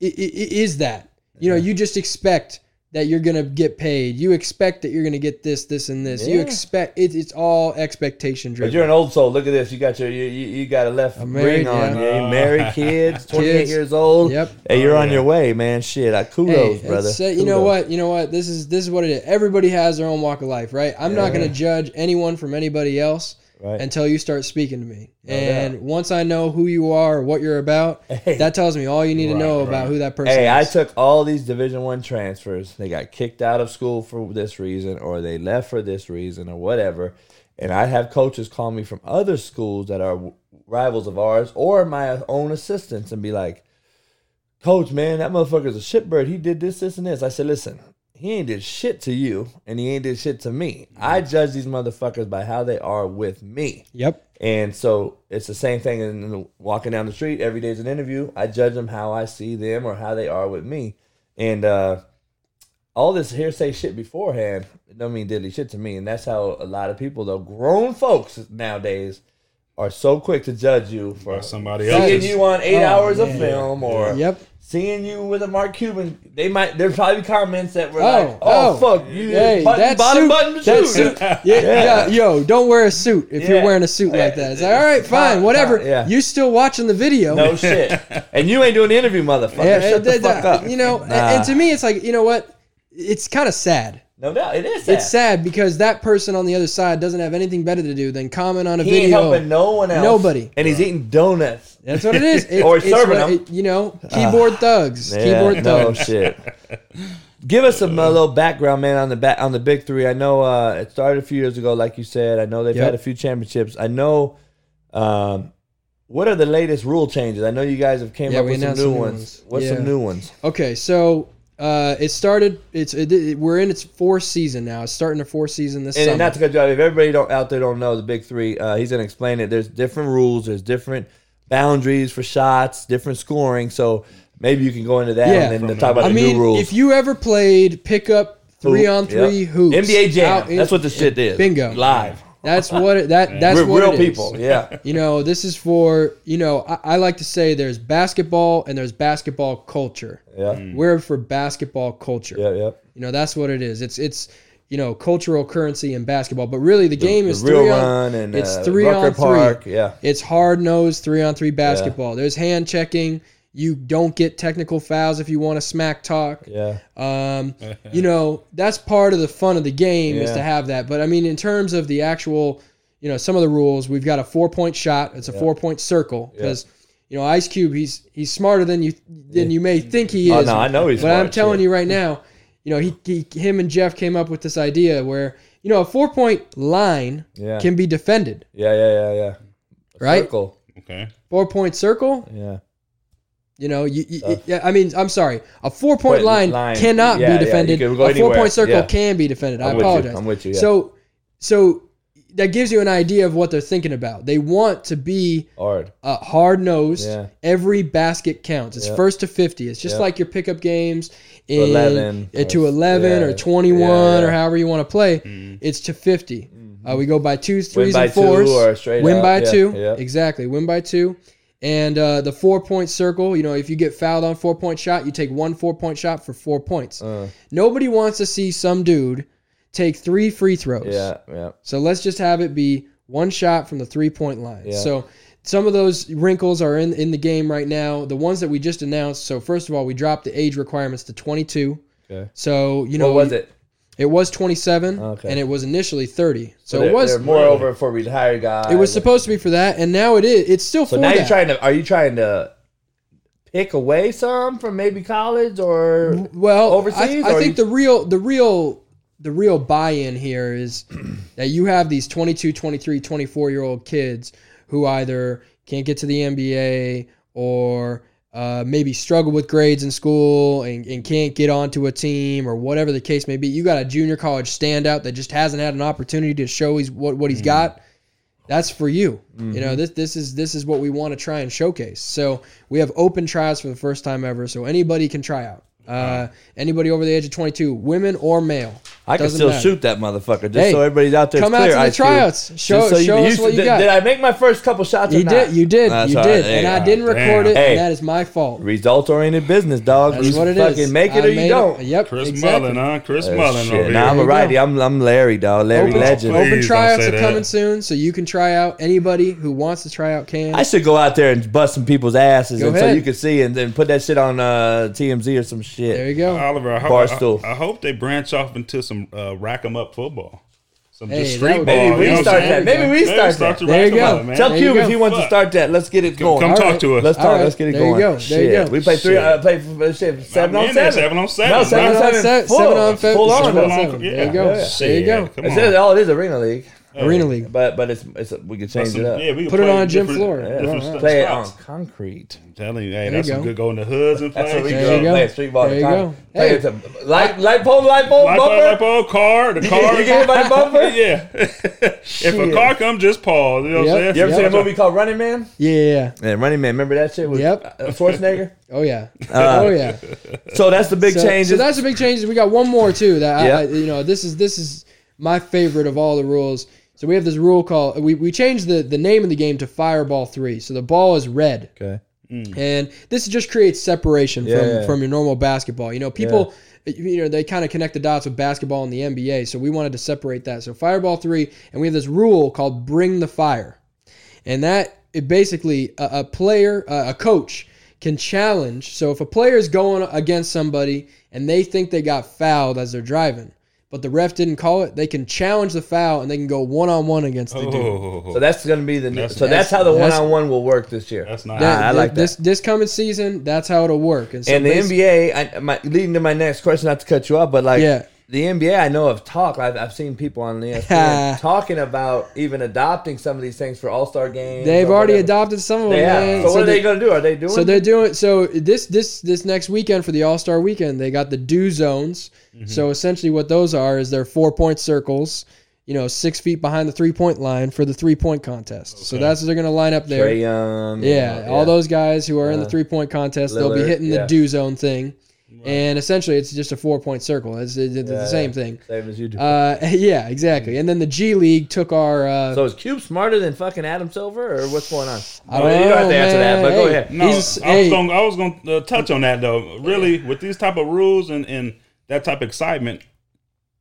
is that, you know, you just expect that you're going to get paid. You expect that you're going to get this, this, and this. Yeah. You expect it's all expectation driven. But you're an old soul. Look at this. You got you got a left ring on. Yeah. You married, kids, 28 years old. Yep. Hey, you're on your way, man. Shit, kudos, brother. Kudos. You know what? This is what it is. Everybody has their own walk of life, right? I'm not going to judge anyone from anybody else until you start speaking to me. And once I know who you are or what you're about, that tells me all you need to know about who that person is. I took all these Division I transfers. They got kicked out of school for this reason, or they left for this reason, or whatever. And I have coaches call me from other schools that are rivals of ours or my own assistants and be like, Coach, man, that motherfucker's a shitbird. He did this, this, and this. I said, listen, he ain't did shit to you, and he ain't did shit to me. I judge these motherfuckers by how they are with me. Yep. And so it's the same thing in walking down the street. Every day's an interview. I judge them how I see them or how they are with me. And all this hearsay shit beforehand, it don't mean diddly shit to me. And that's how a lot of people, though, grown folks nowadays, are so quick to judge you for somebody else. Seeing you on 8 hours of film or... Yep. Seeing you with a Mark Cuban, there's probably comments that were fuck, you bottom button suit. Yo, don't wear a suit if you're wearing a suit like that. It's like, all right, fine, whatever. You're still watching the video. No shit. And you ain't doing the interview, motherfucker. Shut the fuck up. You know, and to me, it's like, you know what? It's kind of sad. No doubt, it is sad. It's sad because that person on the other side doesn't have anything better to do than comment on a video. He ain't helping no one else. Nobody. And he's eating donuts. That's what it is. Or he's serving them. Keyboard thugs. Shit. Give us a little background, man, on the Big Three. I know it started a few years ago, like you said. I know they've had a few championships. I know, what are the latest rule changes? I know you guys have came up with some new ones. What's some new ones? Okay, so... it started. We're in its fourth season now. It's starting the fourth season this summer. And not to cut you off, if everybody out there don't know the Big Three, he's gonna explain it. There's different rules. There's different boundaries for shots. Different scoring. So maybe you can go into that and then talk about new rules. If you ever played pickup 3-on-3 hoops, NBA Jam. That's what the shit is. Bingo. Live. That's what it, that that's We're what real it is. People. Yeah. You know, this is for, I like to say there's basketball and there's basketball culture. Yeah. We're for basketball culture. Yeah, yeah. You know, that's what it is. It's cultural currency in basketball, but really the game is real 3-on-3 and it's 3-on-3. Yeah. It's hard-nosed 3-on-3 basketball. Yeah. There's hand checking. You don't get technical fouls if you want to smack talk. Yeah. That's part of the fun of the game is to have that. But, I mean, in terms of the actual, some of the rules, we've got a 4-point shot. It's a 4-point circle because, Ice Cube, he's smarter than you may think he is. Oh, no, I know he's smart. But I'm telling you right now, him and Jeff came up with this idea where, a 4-point line can be defended. Yeah. Right? Circle. Okay. 4-point circle. Yeah. A 4-point line cannot be defended. A 4-point circle can be defended. I apologize. I'm with you. Yeah. So that gives you an idea of what they're thinking about. They want to be hard-nosed. Yeah. Every basket counts. It's first to 50. It's just like your pickup games in 11 or 21 or however you want to play. Mm. It's to 50. Mm-hmm. We go by twos, threes, and fours. Win by two. Yeah. Exactly. Win by two. And the 4-point circle, if you get fouled on 4-point shot, you take 1 4-point shot for 4 points. Nobody wants to see some dude take 3 free throws. Yeah, yeah. So let's just have it be 1 shot from the 3-point line. Yeah. So some of those wrinkles are in the game right now. The ones that we just announced. So first of all, we dropped the age requirements to 22. Okay. So what was it? It was 27, and it was initially 30. So it was moreover for retired guys. It was supposed to be for that, and now it is. It's still for that. So now you're trying to pick away some from maybe college or overseas? I think the real buy-in here is that you have these 22, 23, 24-year-old kids who either can't get to the NBA or maybe struggle with grades in school and can't get onto a team or whatever the case may be. You got a junior college standout that just hasn't had an opportunity to show what he's got. That's for you. Mm-hmm. You know, this is what we want to try and showcase. So we have open tryouts for the first time ever, so anybody can try out. Anybody over the age of 22, women or male. I can still shoot that motherfucker just so everybody's out there. Come out to the tryouts. Show us what you got. Did I make my first couple shots or not? You did. And I didn't record it, and that is my fault. Results-oriented business, dog. That's what it is. Fucking make it or you don't. Yep, Chris Mullen, huh? Chris Mullen over here. Nah, I'm a righty. I'm Larry, dog. Larry Legend. Open tryouts are coming soon, so you can try out. Anybody who wants to try out can. I should go out there and bust some people's asses so you can see and then put that shit on TMZ or some shit. There you go, Oliver. I hope they branch off into some rack 'em up football. Just street ball. Maybe we start that. There you go. Tell Cube if he wants to start that. Let's get it going. Come talk to us. Let's talk. Let's get it going. There you go. We play seven on seven. There you go. There you go. It is Arena League. Arena League, but it's we could change it up. Yeah, we could put it on a gym floor. Play it on concrete. I'm telling you, hey, that's some good going to hoods and play. Play street ball. There you go. Hey, light pole, car. The car. You get hit by the bumper. Yeah. If a car comes, just pause. You know what I'm saying? You ever seen a movie called Running Man? Yeah. Yeah, Running Man. Remember that shit with Schwarzenegger? Oh yeah. So that's the big change. So that's the big change. We got one more too. That you know, this is my favorite of all the rules. So we have this rule called, we changed the name of the game to Fireball 3. So the ball is red. Okay. Mm. And this just creates separation from your normal basketball. You know, people, you know, they kind of connect the dots with basketball and the NBA. So we wanted to separate that. So Fireball 3, and we have this rule called Bring the Fire. And that it basically, a coach can challenge. So if a player is going against somebody and they think they got fouled as they're driving, but the ref didn't call it, they can challenge the foul and they can go one-on-one against the dude. So that's going to be that's how the one-on-one will work this year. That's nice. I like that. This coming season, that's how it'll work. And, the NBA, leading to my next question, not to cut you off, but the NBA I know of talk. I've seen people on the ESPN talking about even adopting some of these things for All-Star games. They've already adopted some of them. Yeah. So what are they going to do? Are they doing? So they're doing. So this next weekend for the All-Star weekend, they got the do zones. Mm-hmm. So essentially, what those are is they're 4-point circles. You know, 6 feet behind the 3-point line for the 3-point contest. Okay. So that's what they're going to line up there. Trey Young. Yeah, all those guys who are in the 3-point contest, Lillard, they'll be hitting the do zone thing. Right. And essentially, it's just a 4-point circle. It's the same thing. Same as you do. Yeah, exactly. And then the G League took our... so is Cube smarter than fucking Adam Silver, or what's going on? You don't have to answer that, but go ahead. No, I was going to touch on that, though. Really, with these type of rules and that type of excitement,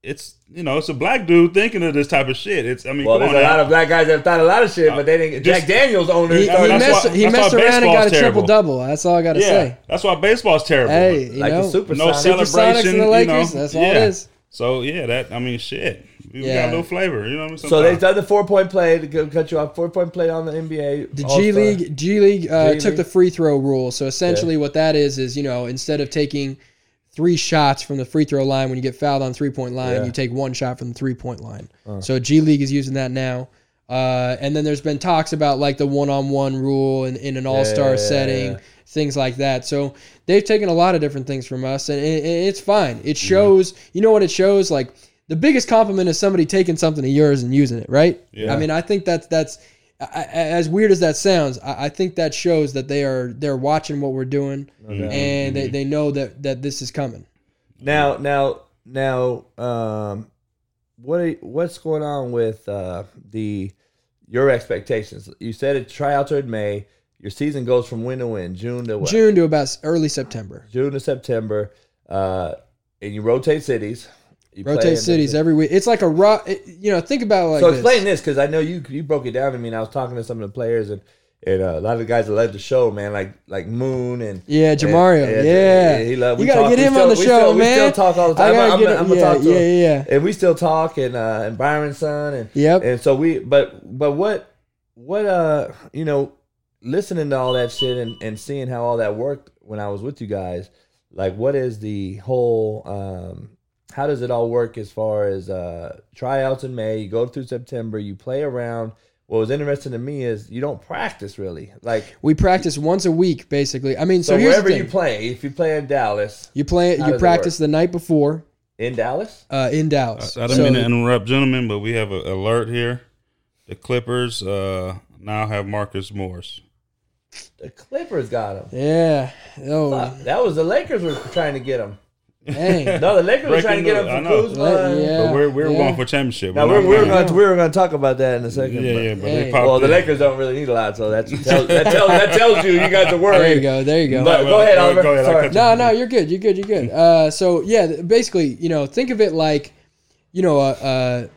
it's, you know, it's a black dude thinking of this type of shit. It's, I mean, well, there's a lot of black guys that have thought a lot of shit, but they didn't. Jack Daniels owner. He messed around and got a triple-double. That's all I got to say. That's why baseball's terrible. Hey, you know, the Supersonics. No celebration. And the Lakers, you know, that's all it is. So, shit. We got a little flavor, you know what I'm saying? So they've done the 4-point play, to cut you off, 4-point play on the NBA. The G League took the free throw rule. So essentially what that is, you know, instead of taking 3 shots from the free throw line when you get fouled on 3-point line, you take 1 shot from the 3-point line. So G League is using that now. And then there's been talks about like the 1-on-1 rule in an all-star setting, things like that. So they've taken a lot of different things from us, and it's fine. It shows, you know what it shows? Like the biggest compliment is somebody taking something of yours and using it, right? Yeah. I mean, I think that's as weird as that sounds, I think that shows that they're watching what we're doing, and they know that this is coming. Now, what's going on with your expectations? You said it tryouts are in May. Your season goes from when to when? June to what? June to about early September. June to September, and you rotate cities. You rotate cities every week. It's like a rock. You know, think about it like this. So explain this, because I know you broke it down to me, and I was talking to some of the players, and a lot of the guys that led the show, man, like Moon and... Yeah, Jamario. You got to get him on the show, man. We still talk all the time. I'm going to talk to him. And we still talk, and Byron's son. And so we... But what... you know... listening to all that shit and seeing how all that worked when I was with you guys, like, what is the whole, how does it all work as far as tryouts in May, you go through September, you play around. What was interesting to me is you don't practice really. Like, we practice once a week, basically. I mean, so here's wherever the thing. You play, if you play in Dallas, you practice the night before. In Dallas? In Dallas. I don't mean to interrupt, gentlemen, but we have an alert here. The Clippers now have Marcus Morris. The Clippers got him. Yeah. Oh, that was the Lakers were trying to get him. Dang. No, the Lakers were trying to get him for Kuzma. Yeah. But we're going for championship. Now, we're going to talk about that in a second. The Lakers don't really need a lot, so that tells you got to worry. There you go. But go ahead, Oliver. No, you're good. So yeah, basically, think of it like, an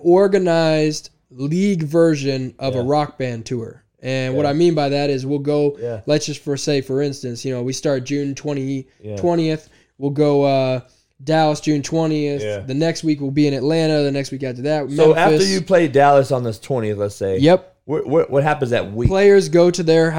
organized league version of a rock band tour. And what I mean by that is we'll go, let's just for instance, we start June 20th. We'll go Dallas June 20th. Yeah. The next week we'll be in Atlanta. The next week after that, Memphis. So after you play Dallas on this 20th, let's say. Yep. What happens that week? Players go to their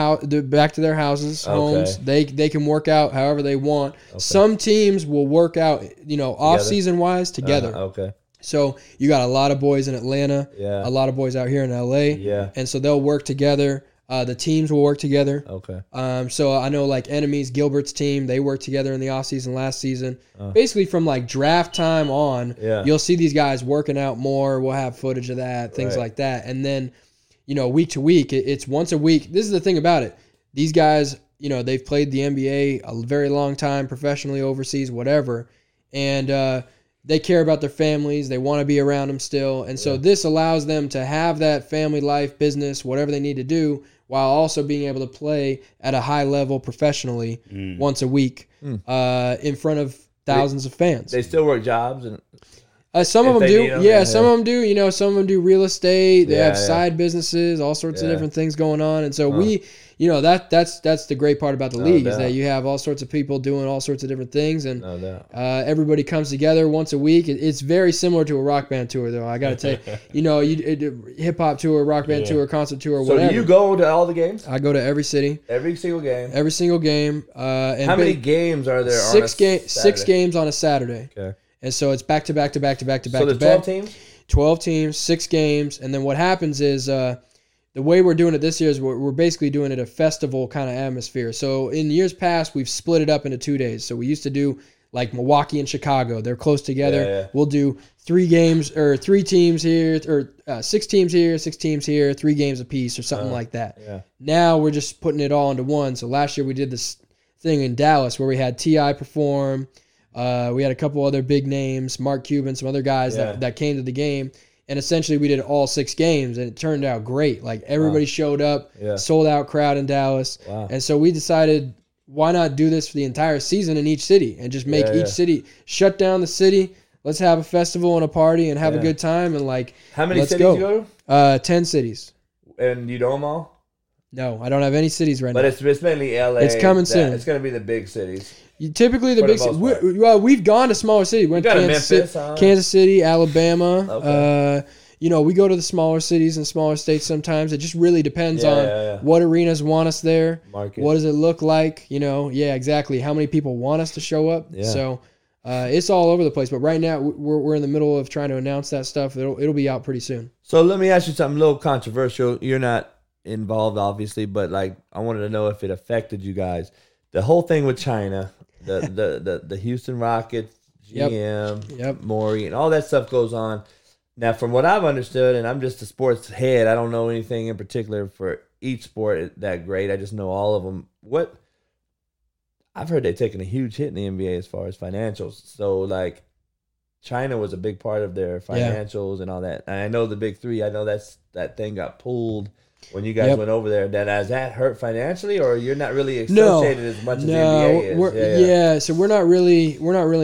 back to their houses, homes. They can work out however they want. Okay. Some teams will work out, off-season wise together. Okay. So you got a lot of boys in Atlanta, a lot of boys out here in L.A., and so they'll work together. The teams will work together. Okay. So I know like Enemies, Gilbert's team, they worked together in the offseason last season. Basically from like draft time on, you'll see these guys working out more. We'll have footage of that, things like that. And then, week to week, it's once a week. This is the thing about it. These guys, they've played the NBA a very long time, professionally, overseas, whatever. And they care about their families. They want to be around them still. And so this allows them to have that family life, business, whatever they need to do, while also being able to play at a high level professionally once a week in front of thousands of fans. They still work jobs? And some of them do. Some of them do. Some of them do real estate. They have side businesses, all sorts of different things going on. And so we, that's the great part about the league is that you have all sorts of people doing all sorts of different things. And everybody comes together once a week. It's very similar to a rock band tour, though. I got to tell you, hip-hop tour, rock band tour, concert tour, whatever. So do you go to all the games? I go to every city. Every single game? Every single game. And how many games are there Six games on a Saturday. Okay. And so it's back to back. So there's 12 teams? 12 teams, 6 games. And then what happens is the way we're doing it this year is we're basically doing it a festival kind of atmosphere. So in years past, we've split it up into 2 days. So we used to do like Milwaukee and Chicago. They're close together. Yeah. We'll do 6 teams here, 6 teams here, 3 games apiece or something like that. Yeah. Now we're just putting it all into one. So last year we did this thing in Dallas where we had T.I. perform. We had a couple other big names, Mark Cuban, some other guys that came to the game. And essentially we did all 6 games, and it turned out great. Like everybody showed up, sold-out crowd in Dallas. Wow. And so we decided, why not do this for the entire season in each city and just make each city, shut down the city, let's have a festival and a party and have a good time. And like, how many cities do you go to? 10 cities. And you know them all? No, I don't have any cities right now. But it's mainly L.A. It's coming soon. It's going to be the big cities. Typically the big cities. We've gone to smaller cities. We went to Memphis, Kansas City, Alabama. Okay. We go to the smaller cities and smaller states sometimes. It just really depends on what arenas want us there. Market. What does it look like? Exactly. How many people want us to show up? Yeah. So it's all over the place. But right now we're in the middle of trying to announce that stuff. It'll be out pretty soon. So let me ask you something a little controversial. You're not involved, obviously, but like I wanted to know if it affected you guys. The whole thing with China. The Houston Rockets, GM, Maury, and all that stuff goes on. Now, from what I've understood, and I'm just a sports head, I don't know anything in particular for each sport that great. I just know all of them. I've heard they've taken a huge hit in the NBA as far as financials. So, like, China was a big part of their financials and all that. And I know the Big Three. I know that thing got pulled. When you guys went over there, has that hurt financially, or you're not really associated as much as the NBA is? So we're not really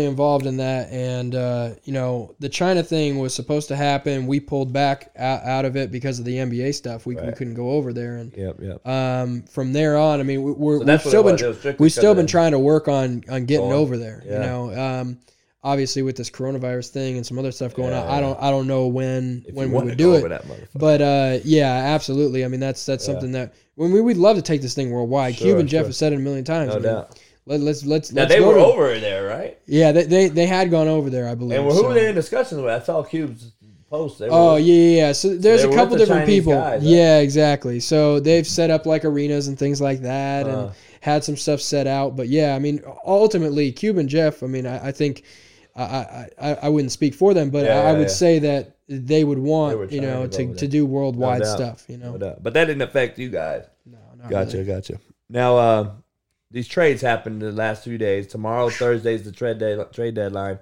involved in that. And the China thing was supposed to happen. We pulled back out of it because of the NBA stuff. We couldn't go over there, and from there on, I mean, we've still been trying to work on getting over there. Yeah. obviously with this coronavirus thing and some other stuff going on, I don't know when we would do it. But yeah, absolutely. I mean, that's something that when we'd love to take this thing worldwide. Sure, Cube and Jeff have said it a million times. No doubt. Let's they were over there, right? Yeah, they had gone over there, I believe. And who were they in discussions with? I saw Cube's post. Yeah. So there's a couple different Chinese people. Guys, right? Yeah, exactly. So they've set up like arenas and things like that, and had some stuff set out. But yeah, I mean, ultimately, Cube and Jeff. I mean, I think I wouldn't speak for them, but I would say that they would want to do worldwide stuff. No doubt. But that didn't affect you guys. No, not really. Gotcha. Now. These trades happened in the last 2 days. Tomorrow, Thursday, is the trade deadline.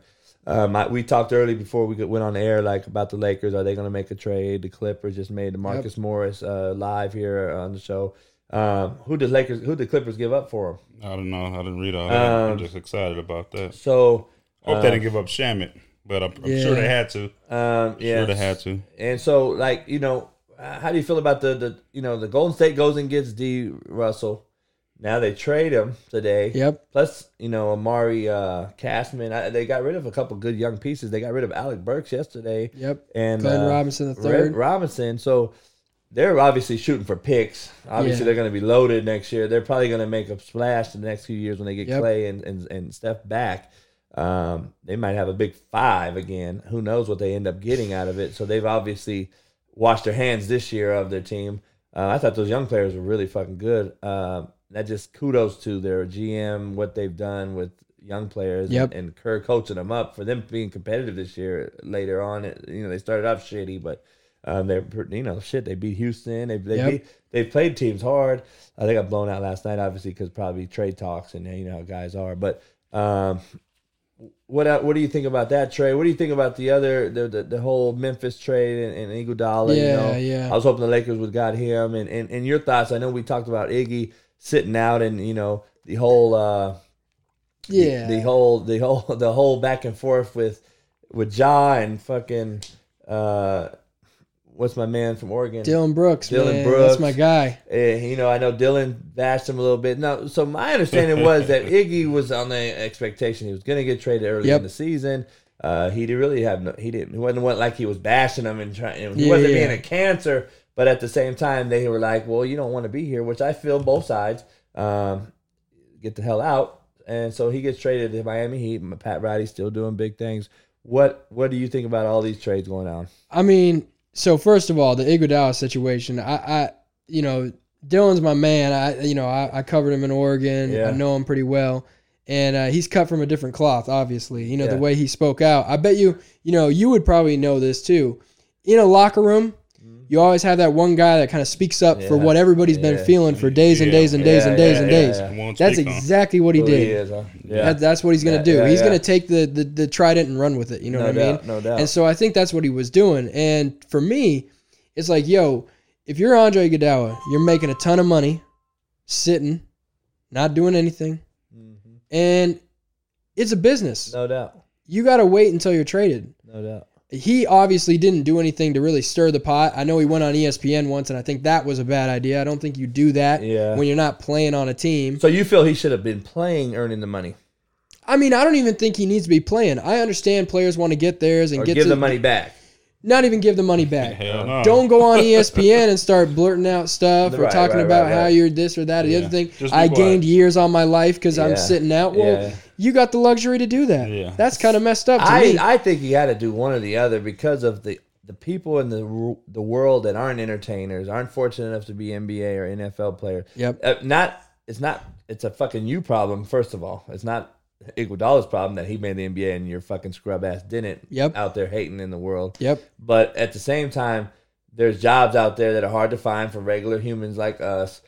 We talked early before we went on the air, like about the Lakers. Are they going to make a trade? The Clippers just made the Marcus Morris live here on the show. Who did the Clippers give up for him? I don't know. I didn't read all that. I'm just excited about that. So hope they didn't give up Shamit, but I'm sure they had to. Sure they had to. And so, how do you feel about the Golden State goes and gets D. Russell? Now they trade him today. Yep. Plus, Amari Cashman. They got rid of a couple good young pieces. They got rid of Alec Burks yesterday. Yep. And Glenn Robinson the third. Robinson. So they're obviously shooting for picks. Obviously, they're going to be loaded next year. They're probably going to make a splash in the next few years when they get Clay and Steph back. They might have a big five again. Who knows what they end up getting out of it. So they've obviously washed their hands this year of their team. I thought those young players were really fucking good. That just kudos to their GM, what they've done with young players and Kerr coaching them up for them being competitive this year. Later on, they started off shitty, but they beat Houston. They've played teams hard. They got blown out last night, obviously, because probably trade talks and how guys are. But what do you think about that trade? What do you think about the whole Memphis trade and Iguodala? I was hoping the Lakers would got him and your thoughts. I know we talked about Iggy sitting out, and the whole, the whole back and forth with Ja and fucking, what's my man from Oregon? Dylan Brooks, that's my guy. I know Dylan bashed him a little bit. No, so my understanding was that Iggy was on the expectation he was going to get traded early in the season. He didn't really have no. He didn't. It wasn't like he was bashing him and trying. He wasn't being a cancer. But at the same time, they were like, well, you don't want to be here, which I feel both sides. Get the hell out. And so he gets traded to Miami Heat. Pat Riley's still doing big things. What do you think about all these trades going on? I mean, so first of all, the Iguodala situation, I Dylan's my man. I covered him in Oregon. Yeah. I know him pretty well. And he's cut from a different cloth, obviously. The way he spoke out. I bet you would probably know this too. In a locker room, you always have that one guy that kind of speaks up for what everybody's been feeling for days and days and days and days and days. That's exactly what he did. He is, huh? That's what he's going to do. He's going to take the trident and run with it. You know what I mean? No doubt. And so I think that's what he was doing. And for me, it's like, yo, if you're Andre Iguodala, you're making a ton of money, sitting, not doing anything, and it's a business. No doubt. You got to wait until you're traded. No doubt. He obviously didn't do anything to really stir the pot. I know he went on ESPN once, and I think that was a bad idea. I don't think you do that when you're not playing on a team. So you feel he should have been playing, earning the money? I mean, I don't even think he needs to be playing. I understand players want to get theirs and give the money back. Not even give the money back. Hell no. Don't go on ESPN and start blurting out stuff or talking about how you're this or that or the other thing. I gained years on my life because I'm sitting out. Well, you got the luxury to do that. Yeah. That's kind of messed up to me. I think you got to do one or the other because of the people in the world that aren't entertainers, aren't fortunate enough to be NBA or NFL players. Yep. It's a fucking you problem, first of all. It's not Iguodala's problem that he made the NBA and your fucking scrub ass didn't out there hating in the world. Yep. But at the same time, there's jobs out there that are hard to find for regular humans like us.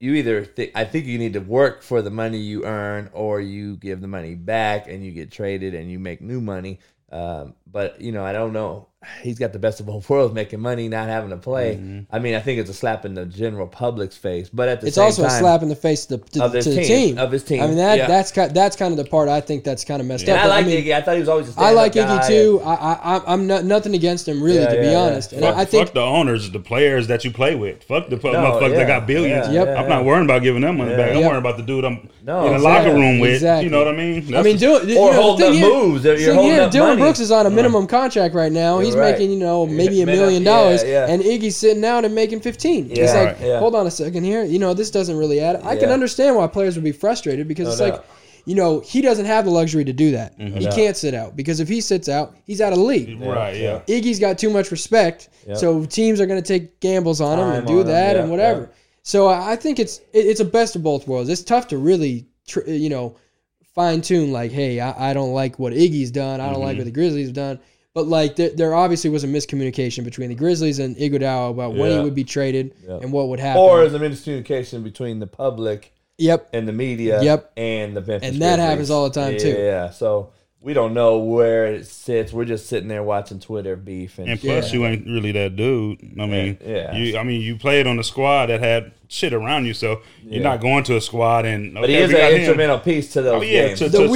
You either I think you need to work for the money you earn, or you give the money back and you get traded and you make new money. But I don't know. he's got the best of both worlds, making money, not having to play. Mm-hmm. I mean, I think it's a slap in the general public's face, but at the same time, it's also a slap in the face to the team. I mean, that's kind of the part I think that's kind of messed up. And I like Iggy. I thought he was always a stand-up guy. Too. I'm nothing against him, really, to be honest. And I think fuck the owners, the players that you play with. Fuck the motherfuckers that got billions. I'm not worried about giving them money back. I'm worried about the dude I'm in the locker room with. You know what I mean? Or holding up moves. Dylan Brooks is on a minimum contract right now. He's making, maybe $1 million, and Iggy's sitting out and making 15. Yeah. It's like, hold on a second here. This doesn't really add up. I can understand why players would be frustrated because he doesn't have the luxury to do that. Mm-hmm. He can't sit out because if he sits out, he's out of the league. Right, yeah. Iggy's got too much respect, so teams are going to take gambles on him and do that and whatever. Yeah. So I think it's a best of both worlds. It's tough to really, fine-tune like, hey, I don't like what Iggy's done. I don't like what the Grizzlies have done. But, there obviously was a miscommunication between the Grizzlies and Iguodala about when he would be traded and what would happen. Or there's a miscommunication between the public and the media and the Memphis Grizzlies. And that happens all the time, too. Yeah, so we don't know where it sits. We're just sitting there watching Twitter beef. And plus, you ain't really that dude. I mean, you played on a squad that had shit around you, so you're not going to a squad and. But he is an instrumental piece to those games. He's a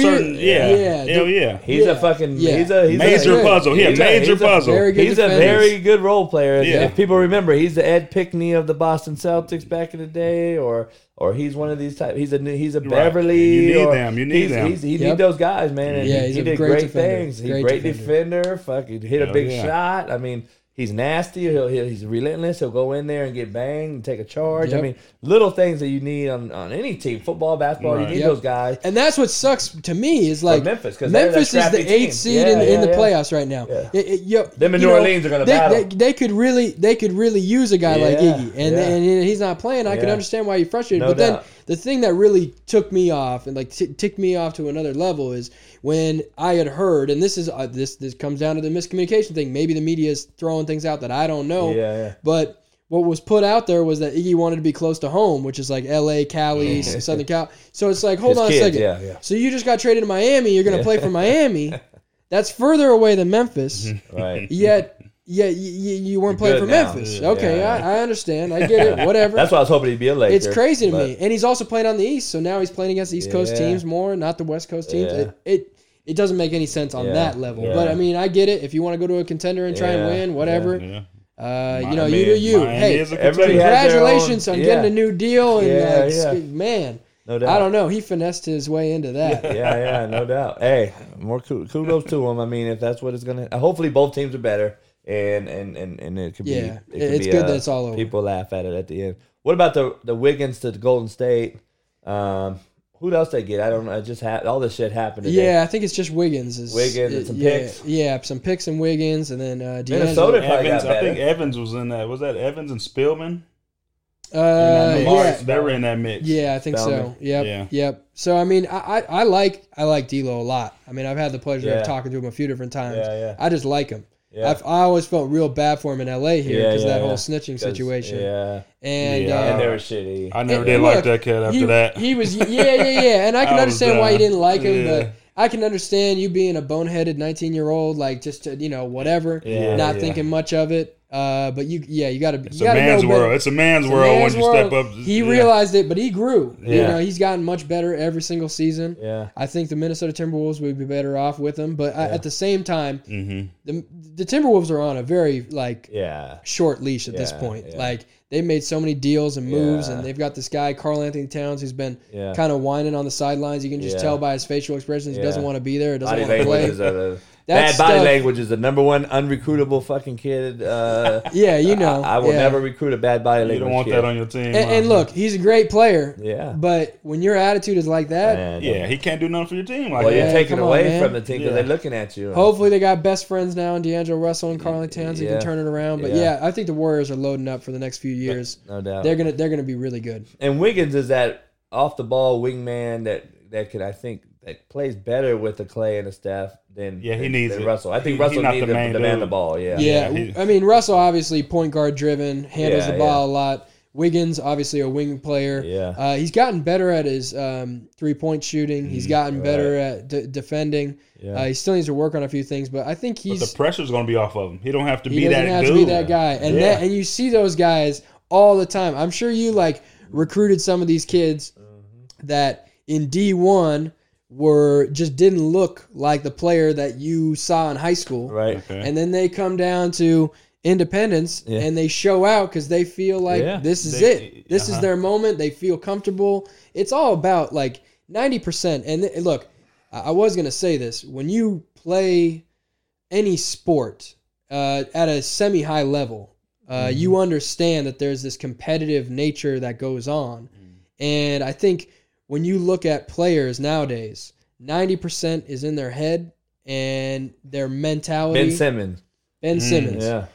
major puzzle. He's a very good role player. Yeah. If people remember, he's the Ed Pickney of the Boston Celtics back in the day, or he's one of these types. He's a Beverly. You need them. He need those guys, man. And he did great things. He's a great defender. Fucking hit a big shot. I mean. He's nasty. He's relentless. He'll go in there and get banged and take a charge. I mean, little things that you need on any team, football, basketball, you need those guys. And that's what sucks to me is like Memphis is the 8th seed in the playoffs right now. Yeah. Them and New Orleans are going to battle. They could really use a guy like Iggy, and he's not playing. I can understand why you're frustrated, but then the thing that really took me off and ticked me off to another level is when I had heard, and this is this comes down to the miscommunication thing. Maybe the media is throwing things out that I don't know. Yeah. But what was put out there was that Iggy wanted to be close to home, which is like L.A., Cali, Southern Cal. So it's like, hold on a second. Yeah. So you just got traded to Miami. You're going to play for Miami. That's further away than Memphis. Right. Yet. Yeah, you weren't playing for Memphis. Now. Okay, yeah. I understand. I get it. Whatever. That's why I was hoping he'd be a Laker. It's crazy to me. And he's also playing on the East, so now he's playing against the East Coast teams more, not the West Coast teams. Yeah. It doesn't make any sense on that level. Yeah. But, I mean, I get it. If you want to go to a contender and try and win, whatever. Yeah. You do you. Hey, congratulations on getting a new deal. And man. No doubt. I don't know. He finessed his way into that. Yeah, no doubt. Hey, more kudos to him. I mean, if that's what it's going to – hopefully both teams are better. And it could be good that it's all over. People laugh at it at the end. What about the Wiggins to the Golden State? Who else they get? I don't know. I just all this shit happened today. Yeah, I think it's just Wiggins. And some picks. Yeah, some picks and Wiggins, and then Minnesota probably got better. I think Evans was in that. Was that Evans and Spillman? They were in that mix. Yeah, I think Spellman. So. Yep. So I mean, I like D'Lo a lot. I mean, I've had the pleasure of talking to him a few different times. Yeah. I just like him. Yeah. I always felt real bad for him in L.A. here because of that whole snitching situation. Yeah, and they were shitty. I never did like that kid after that. He was, and I can understand why you didn't like him. But I can understand you being a boneheaded 19-year-old, like just to, whatever, not thinking much of it. But you got to. It's a man's world. It's a man's world when you step up. He realized it, but he grew. Yeah. He's gotten much better every single season. Yeah, I think the Minnesota Timberwolves would be better off with him, but at the same time, the Timberwolves are on a very short leash at this point. Yeah. Like they made so many deals and moves, and they've got this guy Karl-Anthony Towns who's been kind of whining on the sidelines. You can just tell by his facial expressions he doesn't want to be there. He doesn't want to play. Bad body language is the number one unrecruitable fucking kid. I will never recruit a bad body language. You don't want that on your team. And look, he's a great player. Yeah. But when your attitude is like that. Man, he can't do nothing for your team. You're taking away from the team because they're looking at you. Hopefully they got best friends now in D'Angelo Russell and Karl-Anthony Towns. You can turn it around. But I think the Warriors are loading up for the next few years. No doubt. They're gonna be really good. And Wiggins is that off the ball wingman that could, I think, that plays better with the Clay and the Steph than Russell. I think Russell needs to demand the ball. I mean, Russell obviously point guard driven, handles the ball a lot. Wiggins, obviously a wing player. Yeah. He's gotten better at his three-point shooting. He's gotten better at defending. Yeah. He still needs to work on a few things, but I think he's... But the pressure's going to be off of him. He don't have to be that dude. He doesn't have to be that guy. And you see those guys all the time. I'm sure you, like, recruited some of these kids that in D1 were just didn't look like the player that you saw in high school. Right. Okay. And then they come down to... Independence, and they show out because they feel like this is it. This is their moment. They feel comfortable. It's all about like 90%. And look, I was going to say this. When you play any sport at a semi-high level, you understand that there's this competitive nature that goes on. And I think when you look at players nowadays, 90% is in their head and their mentality. Ben Simmons. Yeah.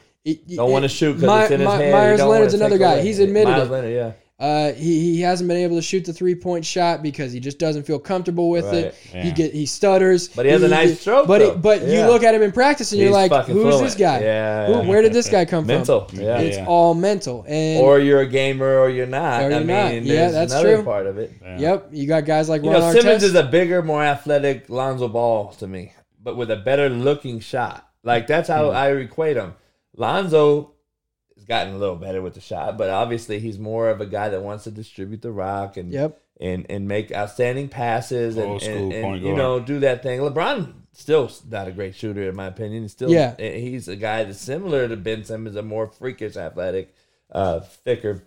Don't want to shoot because it's in his hand. Myers Leonard's another guy. He's admitted it. Myers Leonard, he hasn't been able to shoot the three-point shot because he just doesn't feel comfortable with it. Yeah. He stutters. But he has a nice stroke. But you look at him in practice and you're like, who's this guy? Yeah, yeah. Where did this guy come from? Mental. Yeah, it's all mental. Or you're a gamer or you're not. That's another part of it. Yeah. Yep. You got guys like Ron Artest. Simmons is a bigger, more athletic Lonzo Ball to me, but with a better-looking shot. Like, that's how I equate him. Lonzo has gotten a little better with the shot, but obviously he's more of a guy that wants to distribute the rock and make outstanding passes and do that thing. LeBron still not a great shooter in my opinion. He's a guy that's similar to Ben Simmons, a more freakish, athletic, thicker,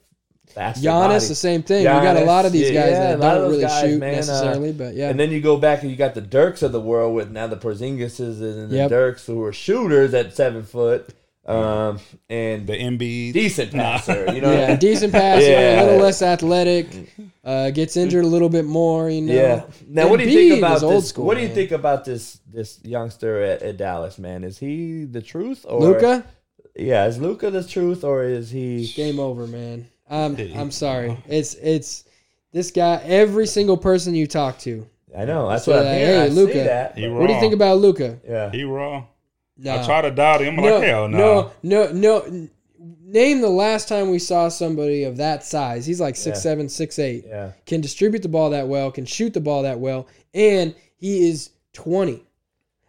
faster Giannis, body. The same thing. Giannis, we got a lot of these guys that don't really shoot necessarily, but and then you go back and you got the Dirks of the world with now the Porzingises and the Dirks who are shooters at 7 foot. And the MB decent passer, decent passer, a little less athletic, gets injured a little bit more, Now, what do you think about this? School, what do you think about this youngster at Dallas, man? Is he the truth or Luka? Yeah, is Luka the truth or is he game over, man? I'm sorry. It's this guy. Every single person you talk to, I know. That's what I think. Hey, Luka, what do you think about Luka? Yeah, he raw. No. I try to doubt him. Hell no. No. Name the last time we saw somebody of that size. He's like 6'7", 6'8". Yeah. Can distribute the ball that well, can shoot the ball that well, and he is 20.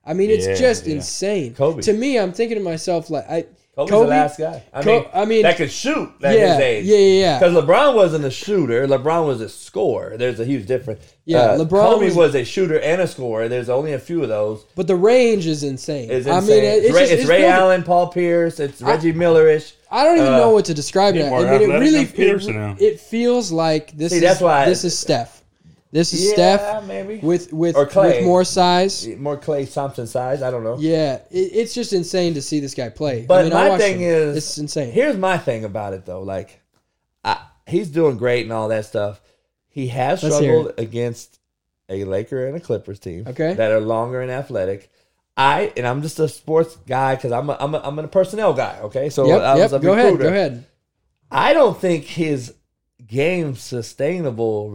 I mean, it's just insane. Kobe. To me, I'm thinking to myself, like... Kobe's the last guy. I mean, that could shoot at his age. Yeah. Because LeBron wasn't a shooter. LeBron was a scorer. There's a huge difference. Yeah, Kobe was a shooter and a scorer. There's only a few of those. But the range is insane. It's Ray Allen, Paul Pierce. It's Reggie Miller-ish. I don't even know what to describe it. I mean, it really it feels like this. This is Steph. This is Steph maybe. with more size. More Clay Thompson size, I don't know. Yeah, it's just insane to see this guy play. But my thing is, it's insane. Here's my thing about it, though. Like, he's doing great and all that stuff. He has struggled against a Laker and a Clippers team that are longer and athletic. I'm just a sports guy because I'm a personnel guy, okay? So I was a recruiter. Go ahead. I don't think his... game sustainable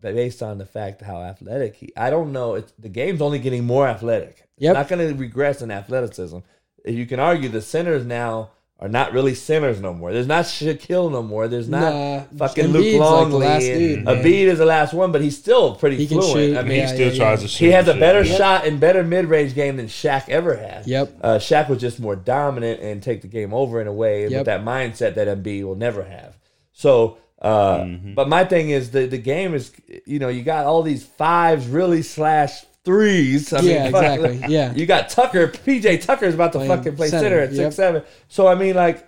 based on the fact how athletic he. I don't know. The game's only getting more athletic. Yep. It's not going to regress in athleticism. You can argue the centers now are not really centers no more. There's not Shaquille no more. There's not fucking Luke Longley. Like Embiid is the last one, but hehe's still pretty fluent. Shoot. I mean, he still tries to shoot. He has a better shot and better mid-range game than Shaq ever had. Yep. Shaq was just more dominant and take the game over in a way with that mindset that Embiid will never have. So. But my thing is the game is, you got all these fives really / threes. Exactly. Yeah. You got Tucker, PJ Tucker's about to fucking play center at 6'7". So, I mean, like,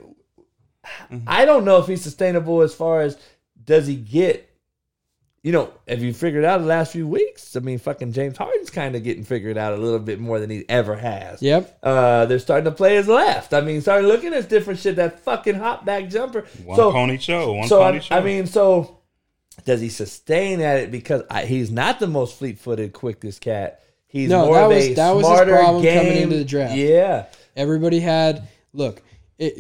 I don't know if he's sustainable as far as does he get, have you figured out the last few weeks? I mean, fucking James Harden's kind of getting figured out a little bit more than he ever has. Yep. They're starting to play his left. I mean, started looking at different shit, that fucking hop back jumper. One pony show. So does he sustain at it? Because he's not the most fleet-footed, quickest cat. He's more of a smarter was his problem game. Coming into the draft. Yeah. Everybody had, look.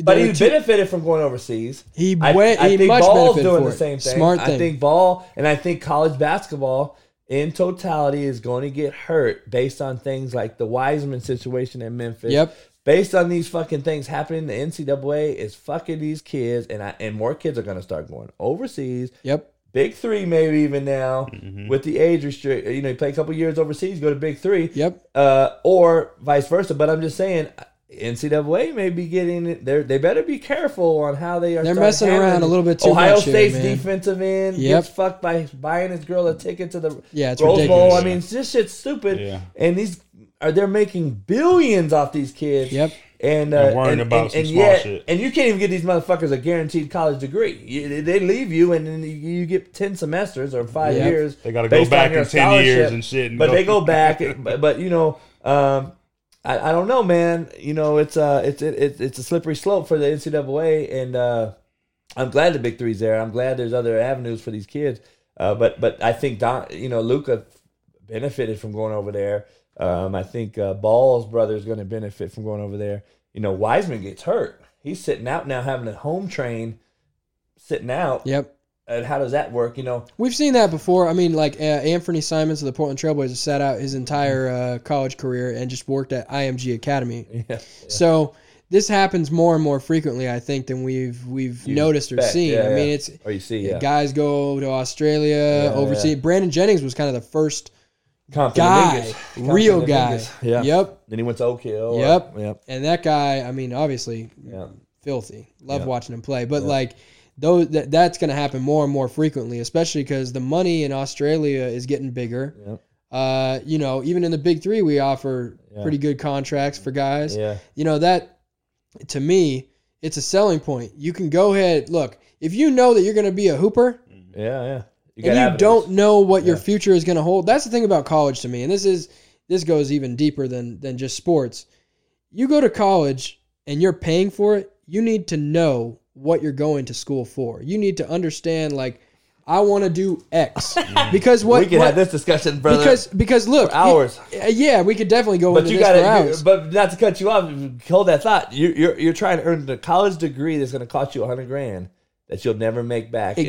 But he benefited from going overseas. I think much Ball's doing the same thing. Smart thing. I think Ball and I think college basketball in totality is going to get hurt based on things like the Wiseman situation at Memphis. Yep. based on these fucking things happening, the NCAA is fucking these kids, and more kids are going to start going overseas. Yep. Big Three, maybe even now, mm-hmm. with the age restriction. You know, you play a couple years overseas, go to Big Three. Yep. Or vice versa. But I'm just saying, NCAA may be getting it. They better be careful on how they are. They're messing around a little bit too much. Ohio State's defensive end gets fucked by buying his girl a ticket to the Rose Bowl. I mean, this shit's stupid. Yeah. And they're making billions off these kids. Yep. And worrying about some small shit. And you can't even get these motherfuckers a guaranteed college degree. They leave you, and then you get 10 semesters or 5 years. They got to go back in 10 years and shit. But they go back. But, you know, I don't know, man. You know, it's a slippery slope for the NCAA, and I'm glad the Big Three's there. I'm glad there's other avenues for these kids. But I think, Luka benefited from going over there. I think Ball's brother is going to benefit from going over there. You know, Wiseman gets hurt. He's sitting out now, having a home train, sitting out. Yep. And how does that work, you know? We've seen that before. I mean, like Anthony Simons of the Portland Trailblazers sat out his entire college career and just worked at IMG Academy. Yeah. So this happens more and more frequently, I think, than we've noticed or seen. Yeah, I mean, it's guys go to Australia, overseas. Yeah. Brandon Jennings was kind of the first real guy. Yeah. Yep. Then he went to Oak Hill. Yep. Yep. And that guy, I mean, obviously, filthy. Love watching him play. But, like, that's going to happen more and more frequently, especially because the money in Australia is getting bigger. Yep. You know, even in the Big Three, we offer pretty good contracts for guys. Yeah. You know, that, to me, it's a selling point. You can go ahead. Look, if you know that you're going to be a hooper. Yeah, yeah. You don't know what your future is going to hold. That's the thing about college to me, and this goes even deeper than just sports. You go to college and you're paying for it, you need to know what you're going to school for. You need to understand, like, I want to do X. Because what... We can have this discussion, brother. Because look... For hours. We could definitely go into this for hours. But not to cut you off, hold that thought. You're trying to earn a college degree that's going to cost you $100,000. That you'll never make back in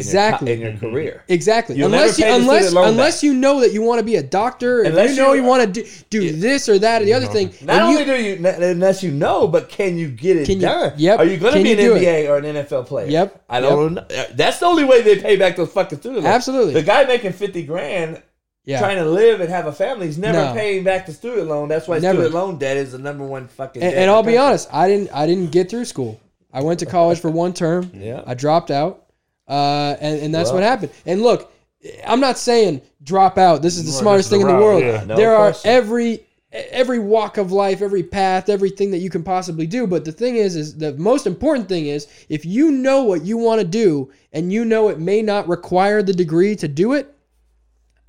your career. Exactly. You'll unless you know that you want to be a doctor, and you know you want to do this or that or the other thing. Unless you know, but can you get it done? Yep. Are you going to be an NBA or an NFL player? Yep. I don't know. That's the only way they pay back those fucking students. Absolutely. The guy making $50,000 trying to live and have a family, he's never paying back the student loan. That's why student loan debt is the number one fucking debt. And I'll be honest, I didn't get through school. I went to college for one term. Yeah. I dropped out, and that's what happened. And look, I'm not saying drop out. This is the smartest thing in the world. Yeah, there are every walk of life, every path, everything that you can possibly do. But the thing is the most important thing is if you know what you want to do and you know it may not require the degree to do it,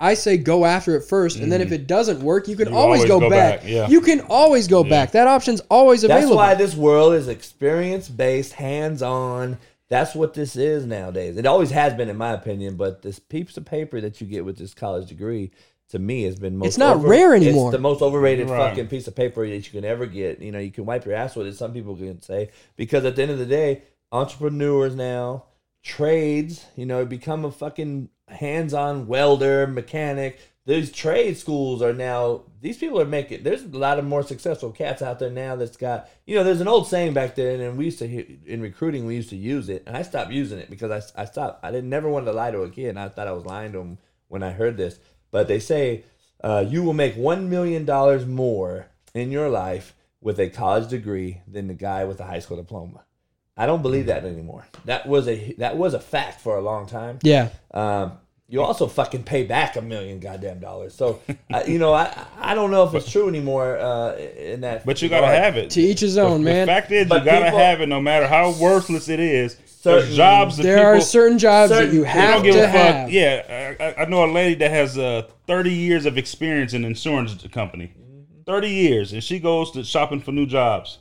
I say go after it first, and then if it doesn't work, you can always go back. Yeah. You can always go back. That option's always available. That's why this world is experience-based, hands-on. That's what this is nowadays. It always has been, in my opinion, but this piece of paper that you get with this college degree, to me, has been it's not rare anymore. It's the most overrated fucking piece of paper that you can ever get. You know, you can wipe your ass with it, some people can say, because at the end of the day, entrepreneurs now, trades, you know, become a fucking... hands-on welder, mechanic. Those trade schools are now, these people are making, there's a lot of more successful cats out there now that's got, you know, there's an old saying back then, and we used to, in recruiting, we used to use it, and I stopped using it because I stopped. I never wanted to lie to a kid, and I thought I was lying to him when I heard this. But they say, you will make $1 million more in your life with a college degree than the guy with a high school diploma. I don't believe that anymore. That was a fact for a long time. Yeah. You also fucking pay back $1 million. So, you know, I don't know if it's true anymore in that. But you got to have it. To each his own, man. The fact is, you got to have it no matter how worthless it is. There are certain jobs that you have to have. Yeah. I know a lady that has 30 years of experience in an insurance company. 30 years. And she goes to shopping for new jobs.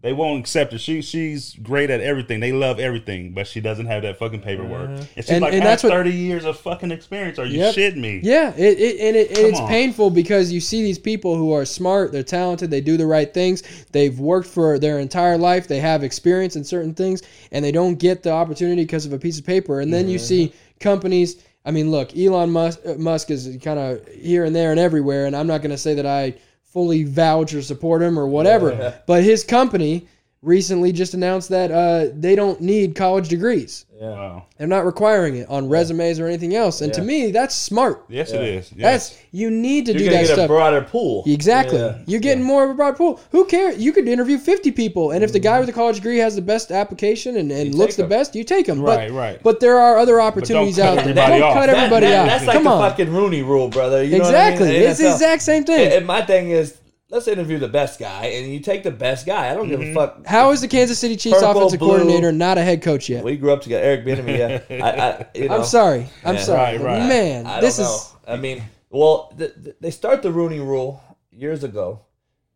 They won't accept her. She's great at everything. They love everything, but she doesn't have that fucking paperwork. And she's that's 30 years of fucking experience. Are you shitting me? Yeah, it's painful because you see these people who are smart, they're talented, they do the right things, they've worked for their entire life, they have experience in certain things, and they don't get the opportunity because of a piece of paper. And then you see companies... I mean, look, Elon Musk is kind of here and there and everywhere, and I'm not going to say that I... fully vouch or support him or whatever. Yeah. But his company recently just announced that they don't need college degrees. Yeah. Wow. They're not requiring it on resumes or anything else. And to me, that's smart. Yes, it is. Yes. That's you need to do that stuff. You're getting a broader pool. Exactly. Yeah. You're getting more of a broad pool. Who cares? You could interview 50 people, and if the guy with a college degree has the best application and looks the best, you take him. Right, right. But there are other opportunities out there. Don't cut everybody out. That's like the fucking Rooney rule, brother. You know what I mean? Exactly. It's the exact same thing. And my thing is, let's interview the best guy, and you take the best guy. I don't give a fuck. How is the Kansas City Chiefs offensive coordinator not a head coach yet? We grew up together. Eric Bieniemy. Yeah. You know. I'm sorry. Right, right. Man, I don't know. I mean, well, they start the Rooney Rule years ago.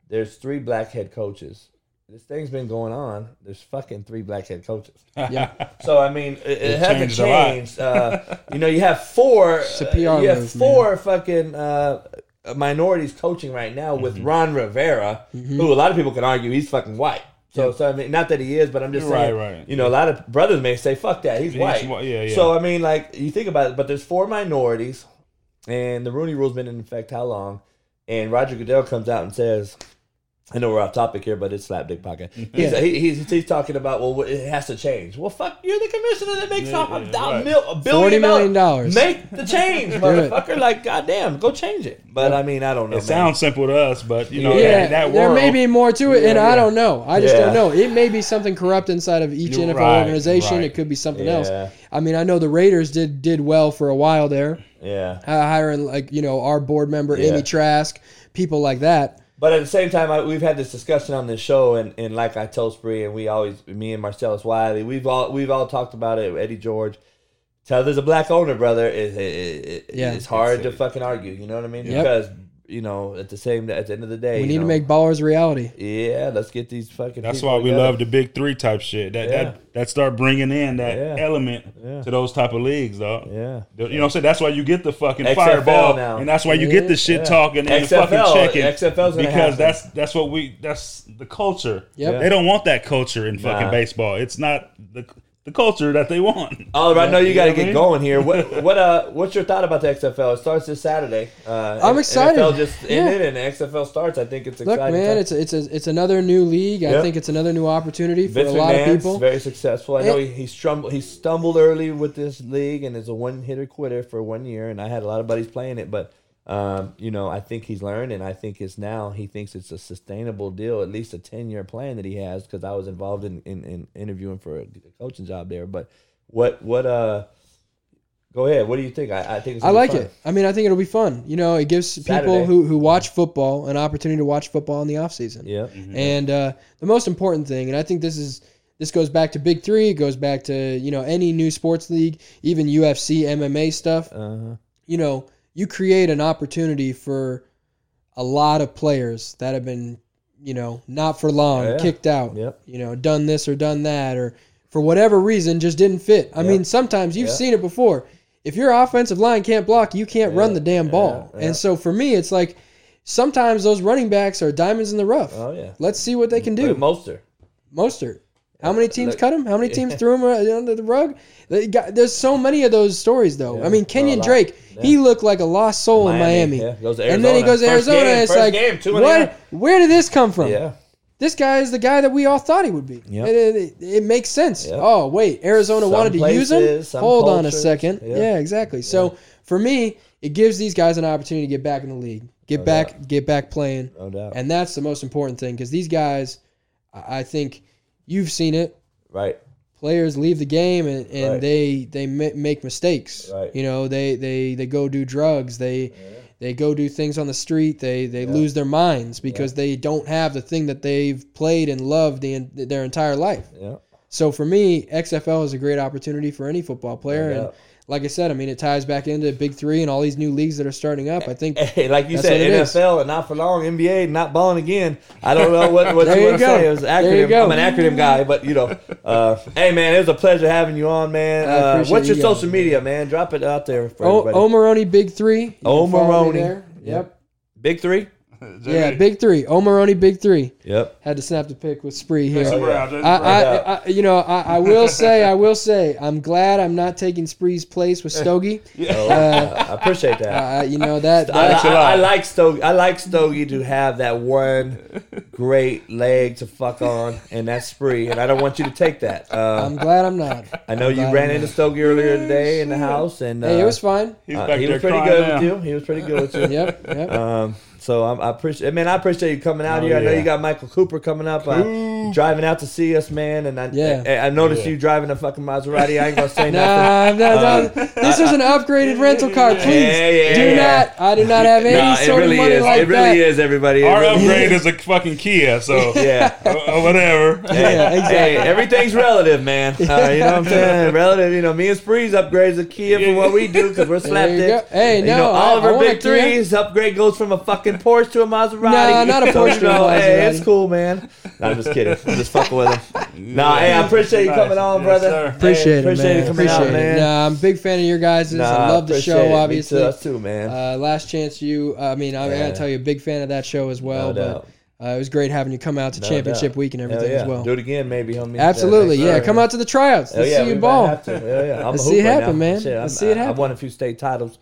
There's 3 black head coaches. This thing's been going on. There's fucking 3 black head coaches. Yeah. So I mean, it hasn't changed. You know, you have 4. You have four fucking. Minorities coaching right now with Ron Rivera, who a lot of people can argue he's fucking white. So I mean, not that he is, but I'm just saying, right. You know, a lot of brothers may say, fuck that, he's white. Yeah. So, I mean, like, you think about it, but there's 4 minorities, and the Rooney Rule's been in effect how long? And Roger Goodell comes out and says, I know we're off topic here, but it's slap dick pocket. He's talking about, well, it has to change. Well, fuck, you're the commissioner that makes $40 million. Make the change, motherfucker. Like, goddamn, go change it. But, I mean, I don't know. It sounds simple to us, but, you know, that world. There may be more to it, and I don't know. I just don't know. It may be something corrupt inside of each NFL organization. Right. It could be something else. I mean, I know the Raiders did well for a while there. Yeah. Hiring, like, you know, our board member, Amy Trask, people like that. But at the same time, we've had this discussion on this show, and like I tell Spree, and we always, me and Marcellus Wiley, we've all talked about it. Eddie George, tell there's a black owner, brother. It's hard to fucking argue. You know what I mean? Yep. Because you know, at the end of the day, we need to make ballers reality. Yeah, let's get these fucking. That's why we love the Big Three type shit. That start bringing in that element to those type of leagues, dog. Yeah, you know what I'm saying? That's why you get the fucking XFL Fireball now. And that's why you get the shit talking and XFL, the fucking checking. XFL's because happen. that's the culture. Yep. They don't want that culture in fucking baseball. It's not the culture that they want. Oliver, I know you got to get going here. What's your thought about the XFL? It starts this Saturday. I'm excited. NFL just ended and the XFL starts. I think it's exciting. Look, man, it's another new league. Yep. I think it's another new opportunity for a lot of people. Very successful. I know he stumbled early with this league and is a one-hitter quitter for 1 year, and I had a lot of buddies playing it, but you know, I think he's learned, and I think he thinks it's a sustainable deal, at least a 10-year plan that he has. Because I was involved in interviewing for a coaching job there. But go ahead. What do you think? I think it's I like it. I mean, I think it'll be fun. You know, it gives people who watch football an opportunity to watch football in the off season. Yeah. Mm-hmm. And the most important thing, and I think this goes back to Big Three. It goes back to any new sports league, even UFC, MMA stuff. You know. You create an opportunity for a lot of players that have been, not for long, kicked out, done this or done that, or for whatever reason just didn't fit. I mean, sometimes you've seen it before. If your offensive line can't block, you can't run the damn ball. Yeah. And so for me, it's like sometimes those running backs are diamonds in the rough. Oh, yeah. Let's see what they can do. Mostert. How many teams cut him? How many teams threw him under the rug? There's so many of those stories, though. Yeah, I mean, Kenyon Drake, he looked like a lost soul in Miami. Yeah. And then he goes to Arizona, and it's like, what? Where did this come from? Yeah. This guy is the guy that we all thought he would be. Yep. It makes sense. Yep. Oh, wait, Arizona wanted to use him? Hold on a second. Yep. Yeah, exactly. Yep. So, for me, it gives these guys an opportunity to get back in the league, get back playing. No doubt. And that's the most important thing, because these guys, I think... You've seen it. Right. Players leave the game and they make mistakes. Right. You know, they go do drugs. They go do things on the street. They lose their minds because they don't have the thing that they've played and loved their entire life. Yeah. So for me, XFL is a great opportunity for any football player. Yeah. And like I said, I mean, it ties back into Big Three and all these new leagues that are starting up. I think, like you said, NFL and not for long, NBA not balling again. I don't know what you want to say. It was an acronym. I'm an acronym guy, but hey man, it was a pleasure having you on, man. What's your social media, man? Drop it out there for everybody. Maroney Big Three. Maroney. Yep. Big Three. Yeah, Big Three. O'Maroney, Big Three. Yep. Had to snap the pick with Spree here. I will say, I'm glad I'm not taking Spree's place with Stogie. I appreciate that. I like Stogie. I like Stogie to have that one great leg to fuck on, and that's Spree. And I don't want you to take that. I'm glad I'm not. I know you ran into Stogie earlier today in the house, and hey, it was fine. He was pretty good with you. Yep. So I appreciate. I appreciate you coming out here. Yeah. I know you got Michael Cooper coming up. Driving out to see us, man. And I noticed you driving a fucking Maserati. I ain't gonna say nothing. This is an upgraded rental car. Please do not. I do not have any sort of money like that. It really is. Everybody. Our upgrade is a fucking Kia. So whatever. Yeah, exactly. Hey, everything's relative, man. You know what I'm saying? Relative. You know, me and Spree's upgrades a Kia for what we do because we're slapdick. Hey, Oliver Big Three's upgrade goes from a fucking Porsche to a Maserati. Nah, not a Porsche to a Maserati. Hey, it's cool, man. No, I'm just kidding. I'm just fucking with him. Nah, hey, I appreciate you coming on, brother. Yes, appreciate you coming out, man. Nah, I'm a big fan of your guys'. I love the show, obviously. Me too, man. Last Chance You. I gotta tell you, big fan of that show as well. It was great having you come out to Championship Week and everything as well. Do it again, maybe, homie. Absolutely, come out to the tryouts. Let's see you ball. Let's see it happen, man. Let's see it happen. I won a few state titles.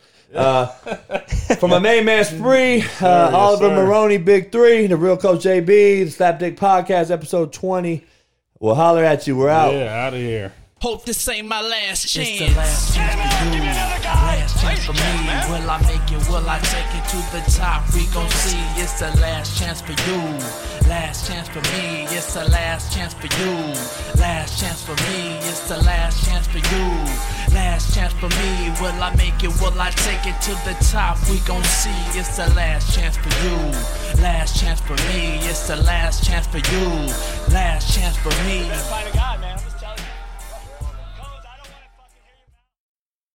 For my main man Spree, Oliver Maroney, Big Three, the Real Coach JB, the Slapdick Podcast, episode 20. We'll holler at you. We're out. Yeah, out of here. Hope this ain't my last chance. It's the last chance for you. Last chance for me. Will I make it? Will I take it to the top? We gon' see. It's the last chance for you. Last chance for me. It's the last chance for you. Last chance for me. It's the last chance for you. Last chance for me. Will I make it? Will I take it to the top? We gon' see. It's the last chance for you. Last chance for me. It's the last chance for you. Last chance for me.